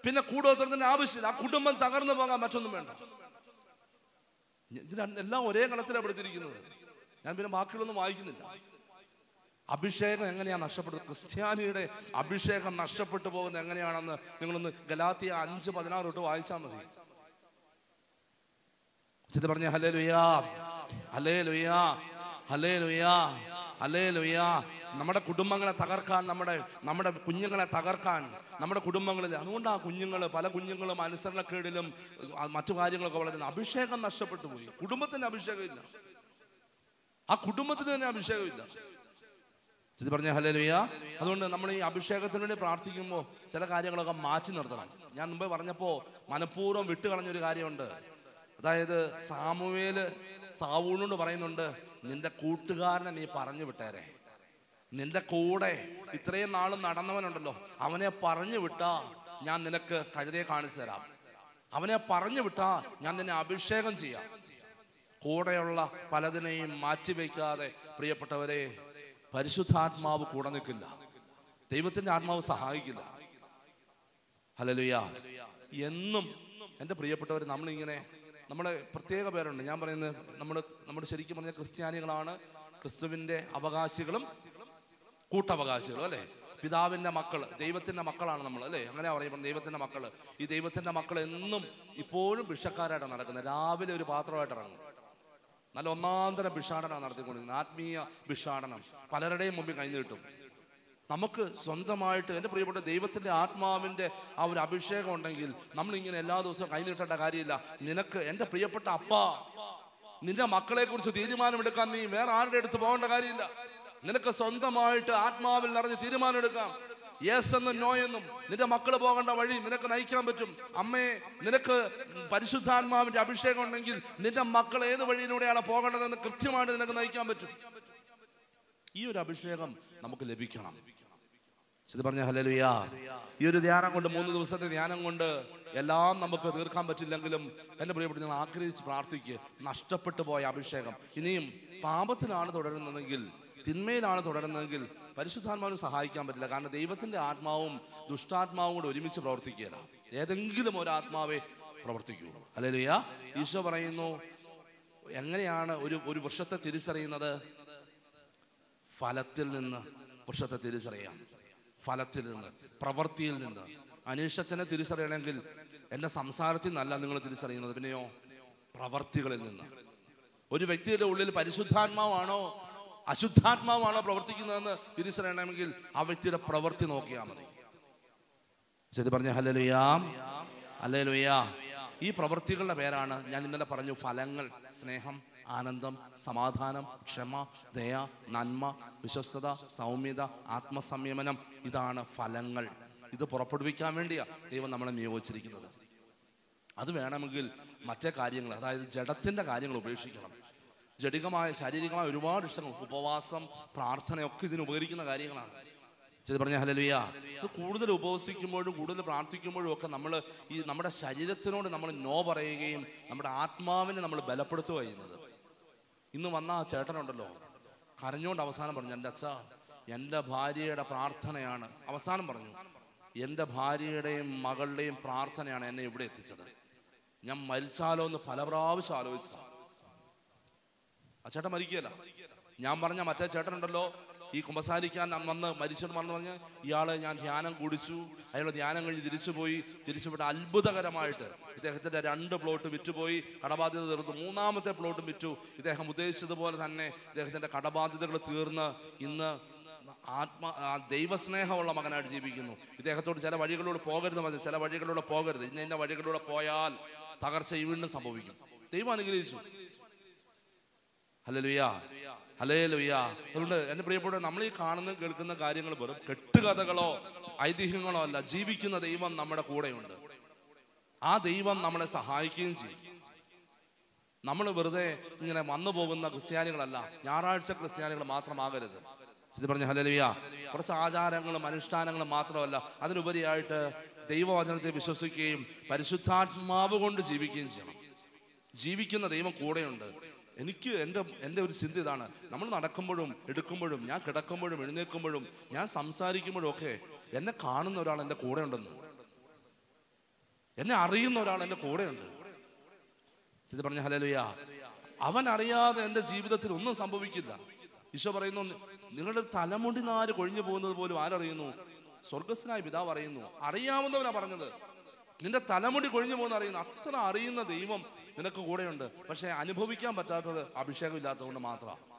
പിന്നെ കൂടോത്രത്തിന്റെ ആവശ്യമില്ല. ആ കുടുംബം തകർന്നു പോകാൻ മറ്റൊന്നും വേണ്ട. എല്ലാം ഒരേ കണത്തിലാണ് പെടുത്തിരിക്കുന്നത്. ഞാൻ പിന്നെ ബാക്കിയുള്ളൊന്നും വായിക്കുന്നില്ല. അഭിഷേകം എങ്ങനെയാണ് നഷ്ടപ്പെടുന്നത്? ക്രിസ്ത്യാനിയുടെ അഭിഷേകം നഷ്ടപ്പെട്ടു പോകുന്നത് എങ്ങനെയാണെന്ന് നിങ്ങളൊന്ന് ഗലാത്യ അഞ്ച് പതിനാറ് തൊട്ട് വായിച്ചാൽ മതി. ചിന്ത പറഞ്ഞ ഹല്ലേലൂയാ, ഹല്ലേലൂയാ, ഹല്ലേലൂയാ, ഹല്ലേലൂയാ. നമ്മുടെ കുടുംബങ്ങളെ തകർക്കാൻ, നമ്മുടെ നമ്മുടെ കുഞ്ഞുങ്ങളെ തകർക്കാൻ നമ്മുടെ കുടുംബങ്ങളിൽ, അതുകൊണ്ട് ആ കുഞ്ഞുങ്ങൾ, പല കുഞ്ഞുങ്ങളും അനുസരണക്കേടിലും മറ്റു കാര്യങ്ങളൊക്കെ വളരുന്നു. അഭിഷേകം നഷ്ടപ്പെട്ടു പോയി. കുടുംബത്തിന് അഭിഷേകമില്ല, ആ കുടുംബത്തിന് തന്നെ അഭിഷേകമില്ല. ഇത് പറഞ്ഞ ഹല്ലേലൂയ. അതുകൊണ്ട് നമ്മൾ ഈ അഭിഷേകത്തിന് വേണ്ടി പ്രാർത്ഥിക്കുമ്പോൾ ചില കാര്യങ്ങളൊക്കെ മാറ്റി നിർത്തണം. ഞാൻ മുമ്പേ പറഞ്ഞപ്പോൾ മനഃപൂർവ്വം വിട്ടുകളഞ്ഞൊരു കാര്യമുണ്ട്. അതായത് സാമുവേല് സാവൂളിനോട് പറയുന്നുണ്ട്, നിന്റെ കൂട്ടുകാരനെ നീ പറഞ്ഞു വിട്ടേരെ, നിന്റെ കൂടെ ഇത്രയും നാളും നടന്നവനുണ്ടല്ലോ, അവനെ പറഞ്ഞു വിട്ടാ ഞാൻ നിനക്ക് കഴുതയെ കാണിച്ചു തരാം, അവനെ പറഞ്ഞു വിട്ടാ ഞാൻ നിന്നെ അഭിഷേകം ചെയ്യാം. കൂടെയുള്ള പലതിനെയും മാറ്റിവെക്കാതെ പ്രിയപ്പെട്ടവരെ, പരിശുദ്ധാത്മാവ് കൂടെ നിൽക്കില്ല, ദൈവത്തിന്റെ ആത്മാവ് സഹായിക്കില്ല. ഹല്ലേലൂയ. എന്നും എൻ്റെ പ്രിയപ്പെട്ടവർ, നമ്മളിങ്ങനെ നമ്മുടെ പ്രത്യേക പേരുണ്ട്. ഞാൻ പറയുന്നത് നമ്മൾ നമ്മൾ ശരിക്കും പറഞ്ഞ ക്രിസ്ത്യാനികളാണ്, ക്രിസ്തുവിൻ്റെ അവകാശികളും കൂട്ടവകാശികളും, അല്ലേ? പിതാവിൻ്റെ മക്കൾ, ദൈവത്തിൻ്റെ മക്കളാണ് നമ്മൾ, അല്ലേ? അങ്ങനെയാണ് പറയുന്നത്, ദൈവത്തിൻ്റെ മക്കൾ. ഈ ദൈവത്തിൻ്റെ മക്കൾ എന്നും ഇപ്പോഴും ഭിക്ഷക്കാരായിട്ടാണ് നടക്കുന്നത്. രാവിലെ ഒരു പാത്രമായിട്ട് ഇറങ്ങും, നല്ല ഒന്നാന്തരം ഭിക്ഷാടനമാണ് നടത്തിക്കൊണ്ടിരിക്കുന്നത്, ആത്മീയ ഭിക്ഷാടനം. പലരുടെയും മുമ്പിൽ കഴിഞ്ഞിട്ടും നമുക്ക് സ്വന്തമായിട്ട് എൻ്റെ പ്രിയപ്പെട്ട ദൈവത്തിൻ്റെ ആത്മാവിൻ്റെ ആ ഒരു അഭിഷേകം ഉണ്ടെങ്കിൽ നമ്മളിങ്ങനെ എല്ലാ ദിവസവും കഴിഞ്ഞിട്ടേണ്ട കാര്യമില്ല. നിനക്ക് എൻ്റെ പ്രിയപ്പെട്ട അപ്പ, നിന്റെ മക്കളെ കുറിച്ച് തീരുമാനമെടുക്കാൻ നീ വേറെ ആരുടെ അടുത്ത് പോകേണ്ട കാര്യമില്ല. നിനക്ക് സ്വന്തമായിട്ട് ആത്മാവിൽ നിറഞ്ഞ് തീരുമാനമെടുക്കാം. യെസ് എന്നും നോ എന്നും നിന്റെ മക്കൾ പോകേണ്ട വഴി നിനക്ക് നയിക്കാൻ പറ്റും. അമ്മയെ, നിനക്ക് പരിശുദ്ധാത്മാവിൻ്റെ അഭിഷേകം ഉണ്ടെങ്കിൽ നിന്റെ മക്കൾ ഏത് വഴിയിലൂടെയാണ് പോകേണ്ടതെന്ന് കൃത്യമായിട്ട് നിനക്ക് നയിക്കാൻ പറ്റും. ഈ ഒരു അഭിഷേകം നമുക്ക് ലഭിക്കണം. ഇത് പറഞ്ഞ ഹല്ലേലൂയ. ഈ ഒരു ധ്യാനം കൊണ്ട്, മൂന്ന് ദിവസത്തെ ധ്യാനം കൊണ്ട് എല്ലാം നമുക്ക് തീർക്കാൻ പറ്റില്ലെങ്കിലും എൻ്റെ പ്രിയപ്പെട്ട, നിങ്ങൾ ആഗ്രഹിച്ച് പ്രാർത്ഥിക്കുക. നഷ്ടപ്പെട്ടു പോയ അഭിഷേകം, ഇനിയും പാപത്തിലാണ് തുടരുന്നതെങ്കിൽ, തിന്മയിലാണ് തുടരുന്നതെങ്കിൽ പരിശുദ്ധാത്മാവിനെ സഹായിക്കാൻ പറ്റില്ല. കാരണം ദൈവത്തിൻ്റെ ആത്മാവും ദുഷ്ടാത്മാവും കൂടെ ഒരുമിച്ച് പ്രവർത്തിക്കുകയില്ല. ഏതെങ്കിലും ഒരാത്മാവേ പ്രവർത്തിക്കുകയുള്ളൂ. ഹല്ലേലൂയ. ഈശോ പറയുന്നു, എങ്ങനെയാണ് ഒരു ഒരു വൃക്ഷത്തെ തിരിച്ചറിയുന്നത്? ഫലത്തിൽ നിന്ന് വൃക്ഷത്തെ തിരിച്ചറിയാം. ഫലത്തിൽ നിന്ന്, പ്രവൃത്തിയിൽ നിന്ന്. അനീഷച്ചനെ തിരിച്ചറിയണമെങ്കിൽ എൻ്റെ സംസാരത്തിൽ നിന്നല്ല നിങ്ങൾ തിരിച്ചറിയുന്നത്, പിന്നെയോ പ്രവർത്തികളിൽ നിന്ന്. ഒരു വ്യക്തിയുടെ ഉള്ളിൽ പരിശുദ്ധാത്മാവാണോ അശുദ്ധാത്മാവാണോ പ്രവർത്തിക്കുന്നതെന്ന് തിരിച്ചറിയണമെങ്കിൽ ആ വ്യക്തിയുടെ പ്രവൃത്തി നോക്കിയാൽ മതി. ശരി പറഞ്ഞ ഹല്ലേലൂയാ, ഹല്ലേലൂയാ. ഈ പ്രവൃത്തികളുടെ പേരാണ്, ഞാൻ ഇന്നലെ പറഞ്ഞു, ഫലങ്ങൾ: സ്നേഹം, ആനന്ദം, സമാധാനം, ക്ഷമ, ദയ, നന്മ, വിശ്വസ്തത, സൗമ്യത, ആത്മസംയമനം. ഇതാണ് ഫലങ്ങൾ. ഇത് പുറപ്പെടുവിക്കാൻ വേണ്ടിയാണ് ദൈവം നമ്മളെ നിയോഗിച്ചിരിക്കുന്നത്. അത് വേണമെങ്കിൽ മറ്റേ കാര്യങ്ങൾ, അതായത് ജഡത്തിൻ്റെ കാര്യങ്ങൾ ഉപേക്ഷിക്കണം. ജഡികമായ, ശാരീരികമായ ഒരുപാട് ഇഷ്ടങ്ങൾ, ഉപവാസം, പ്രാർത്ഥനയൊക്കെ ഇതിന് ഉപകരിക്കുന്ന കാര്യങ്ങളാണ്. ചെയ്ത് പറഞ്ഞ ഹല്ലേലൂയ. ഇത് കൂടുതൽ ഉപവസിക്കുമ്പോഴും കൂടുതൽ പ്രാർത്ഥിക്കുമ്പോഴും ഒക്കെ നമ്മൾ ഈ നമ്മുടെ ശരീരത്തിനോട് നമ്മൾ നോ പറയുകയും നമ്മുടെ ആത്മാവിനെ നമ്മൾ ബലപ്പെടുത്തുകയാണ് ചെയ്യുന്നത്. ഇന്ന് വന്ന ആ ചേട്ടനുണ്ടല്ലോ, കരഞ്ഞുകൊണ്ട് അവസാനം പറഞ്ഞു, എൻ്റെ അച്ഛാ, എൻ്റെ ഭാര്യയുടെ പ്രാർത്ഥനയാണ്, അവസാനം പറഞ്ഞു, എൻ്റെ ഭാര്യയുടെയും മകളുടെയും പ്രാർത്ഥനയാണ് എന്നെ ഇവിടെ എത്തിച്ചത്. ഞാൻ മരിച്ചാലോ എന്ന് പല പ്രാവശ്യം ആലോചിച്ചതാണ്. ആ ചേട്ടൻ മരിക്കുകയല്ല. ഞാൻ പറഞ്ഞ മറ്റേ ചേട്ടനുണ്ടല്ലോ, ഈ കുമ്പസാരിക്കാൻ വന്ന് മരിച്ചെന്ന് പറഞ്ഞ്, ഇയാള് ഞാൻ ധ്യാനം കുടിച്ചു, അയാൾ ധ്യാനം കഴിഞ്ഞ് തിരിച്ചുപോയി. തിരിച്ചുപോയിട്ട് അത്ഭുതകരമായിട്ട് ഇദ്ദേഹത്തിൻ്റെ രണ്ട് പ്ലോട്ട് വിറ്റുപോയി, കടബാധ്യത തീർന്നു. മൂന്നാമത്തെ പ്ലോട്ടും വിറ്റു. ഇദ്ദേഹം ഉദ്ദേശിച്ചതുപോലെ തന്നെ ഇദ്ദേഹത്തിൻ്റെ കടബാധ്യതകൾ തീർന്ന് ഇന്ന് ആത്മ ദൈവസ്നേഹമുള്ള മകനായിട്ട് ജീവിക്കുന്നു. ഇദ്ദേഹത്തോട് ചില വഴികളിലൂടെ പോകരുത് പറഞ്ഞു, ചില വഴികളിലൂടെ പോകരുത്, ഇന്ന ഇന്ന വഴികളിലൂടെ പോയാൽ തകർച്ച വീണ്ടും സംഭവിക്കും. ദൈവം അനുഗ്രഹിച്ചു. Hallelujah, hallelujah. അതുകൊണ്ട് എൻ്റെ പ്രിയപ്പെട്ട, നമ്മൾ ഈ കാണുന്ന കേൾക്കുന്ന കാര്യങ്ങൾ വെറും കെട്ടുകഥകളോ ഐതിഹ്യങ്ങളോ അല്ല. ജീവിക്കുന്ന ദൈവം നമ്മുടെ കൂടെയുണ്ട്. ആ ദൈവം നമ്മളെ സഹായിക്കുകയും ചെയ്യും. നമ്മൾ വെറുതെ ഇങ്ങനെ വന്നു പോകുന്ന ക്രിസ്ത്യാനികളല്ല, ഞായറാഴ്ച ക്രിസ്ത്യാനികൾ മാത്രമാകരുത്. ഇത് പറഞ്ഞ ഹല്ലേലൂയ. കുറച്ച് ആചാരങ്ങളും അനുഷ്ഠാനങ്ങളും മാത്രമല്ല, അതിനുപരിയായിട്ട് ദൈവവചനത്തെ വിശ്വസിക്കുകയും പരിശുദ്ധാത്മാവ് കൊണ്ട് ജീവിക്കുകയും ചെയ്യണം. ജീവിക്കുന്ന ദൈവം കൂടെയുണ്ട്. എനിക്ക് എൻ്റെ എൻ്റെ ഒരു ചിന്ത ഇതാണ്, നമ്മൾ നടക്കുമ്പോഴും എടുക്കുമ്പോഴും, ഞാൻ കിടക്കുമ്പോഴും എഴുന്നേൽക്കുമ്പോഴും, ഞാൻ സംസാരിക്കുമ്പോഴും ഒക്കെ എന്നെ കാണുന്ന ഒരാൾ എൻ്റെ കൂടെ ഉണ്ടെന്ന്, എന്നെ അറിയുന്ന ഒരാൾ എൻ്റെ കൂടെയുണ്ട്. ഇത് പറഞ്ഞ ഹല്ലേലൂയ. അവൻ അറിയാതെ എൻ്റെ ജീവിതത്തിൽ ഒന്നും സംഭവിക്കില്ല. ഈശോ പറയുന്നു, നിങ്ങളുടെ തലമുടി നാര് കൊഴിഞ്ഞു പോകുന്നത് പോലും ആരറിയുന്നു? സ്വർഗസ്ഥനായ പിതാവ് അറിയുന്നു. അറിയാവുന്നവനാ പറഞ്ഞത്, നിന്റെ തലമുടി കൊഴിഞ്ഞു പോകുന്ന അറിയുന്നു. അത്ര അറിയുന്ന ദൈവം നിനക്ക് കൂടെയുണ്ട്. പക്ഷെ അനുഭവിക്കാൻ പറ്റാത്തത് അഭിഷേകം ഇല്ലാത്തത് കൊണ്ട് മാത്രമാണ്.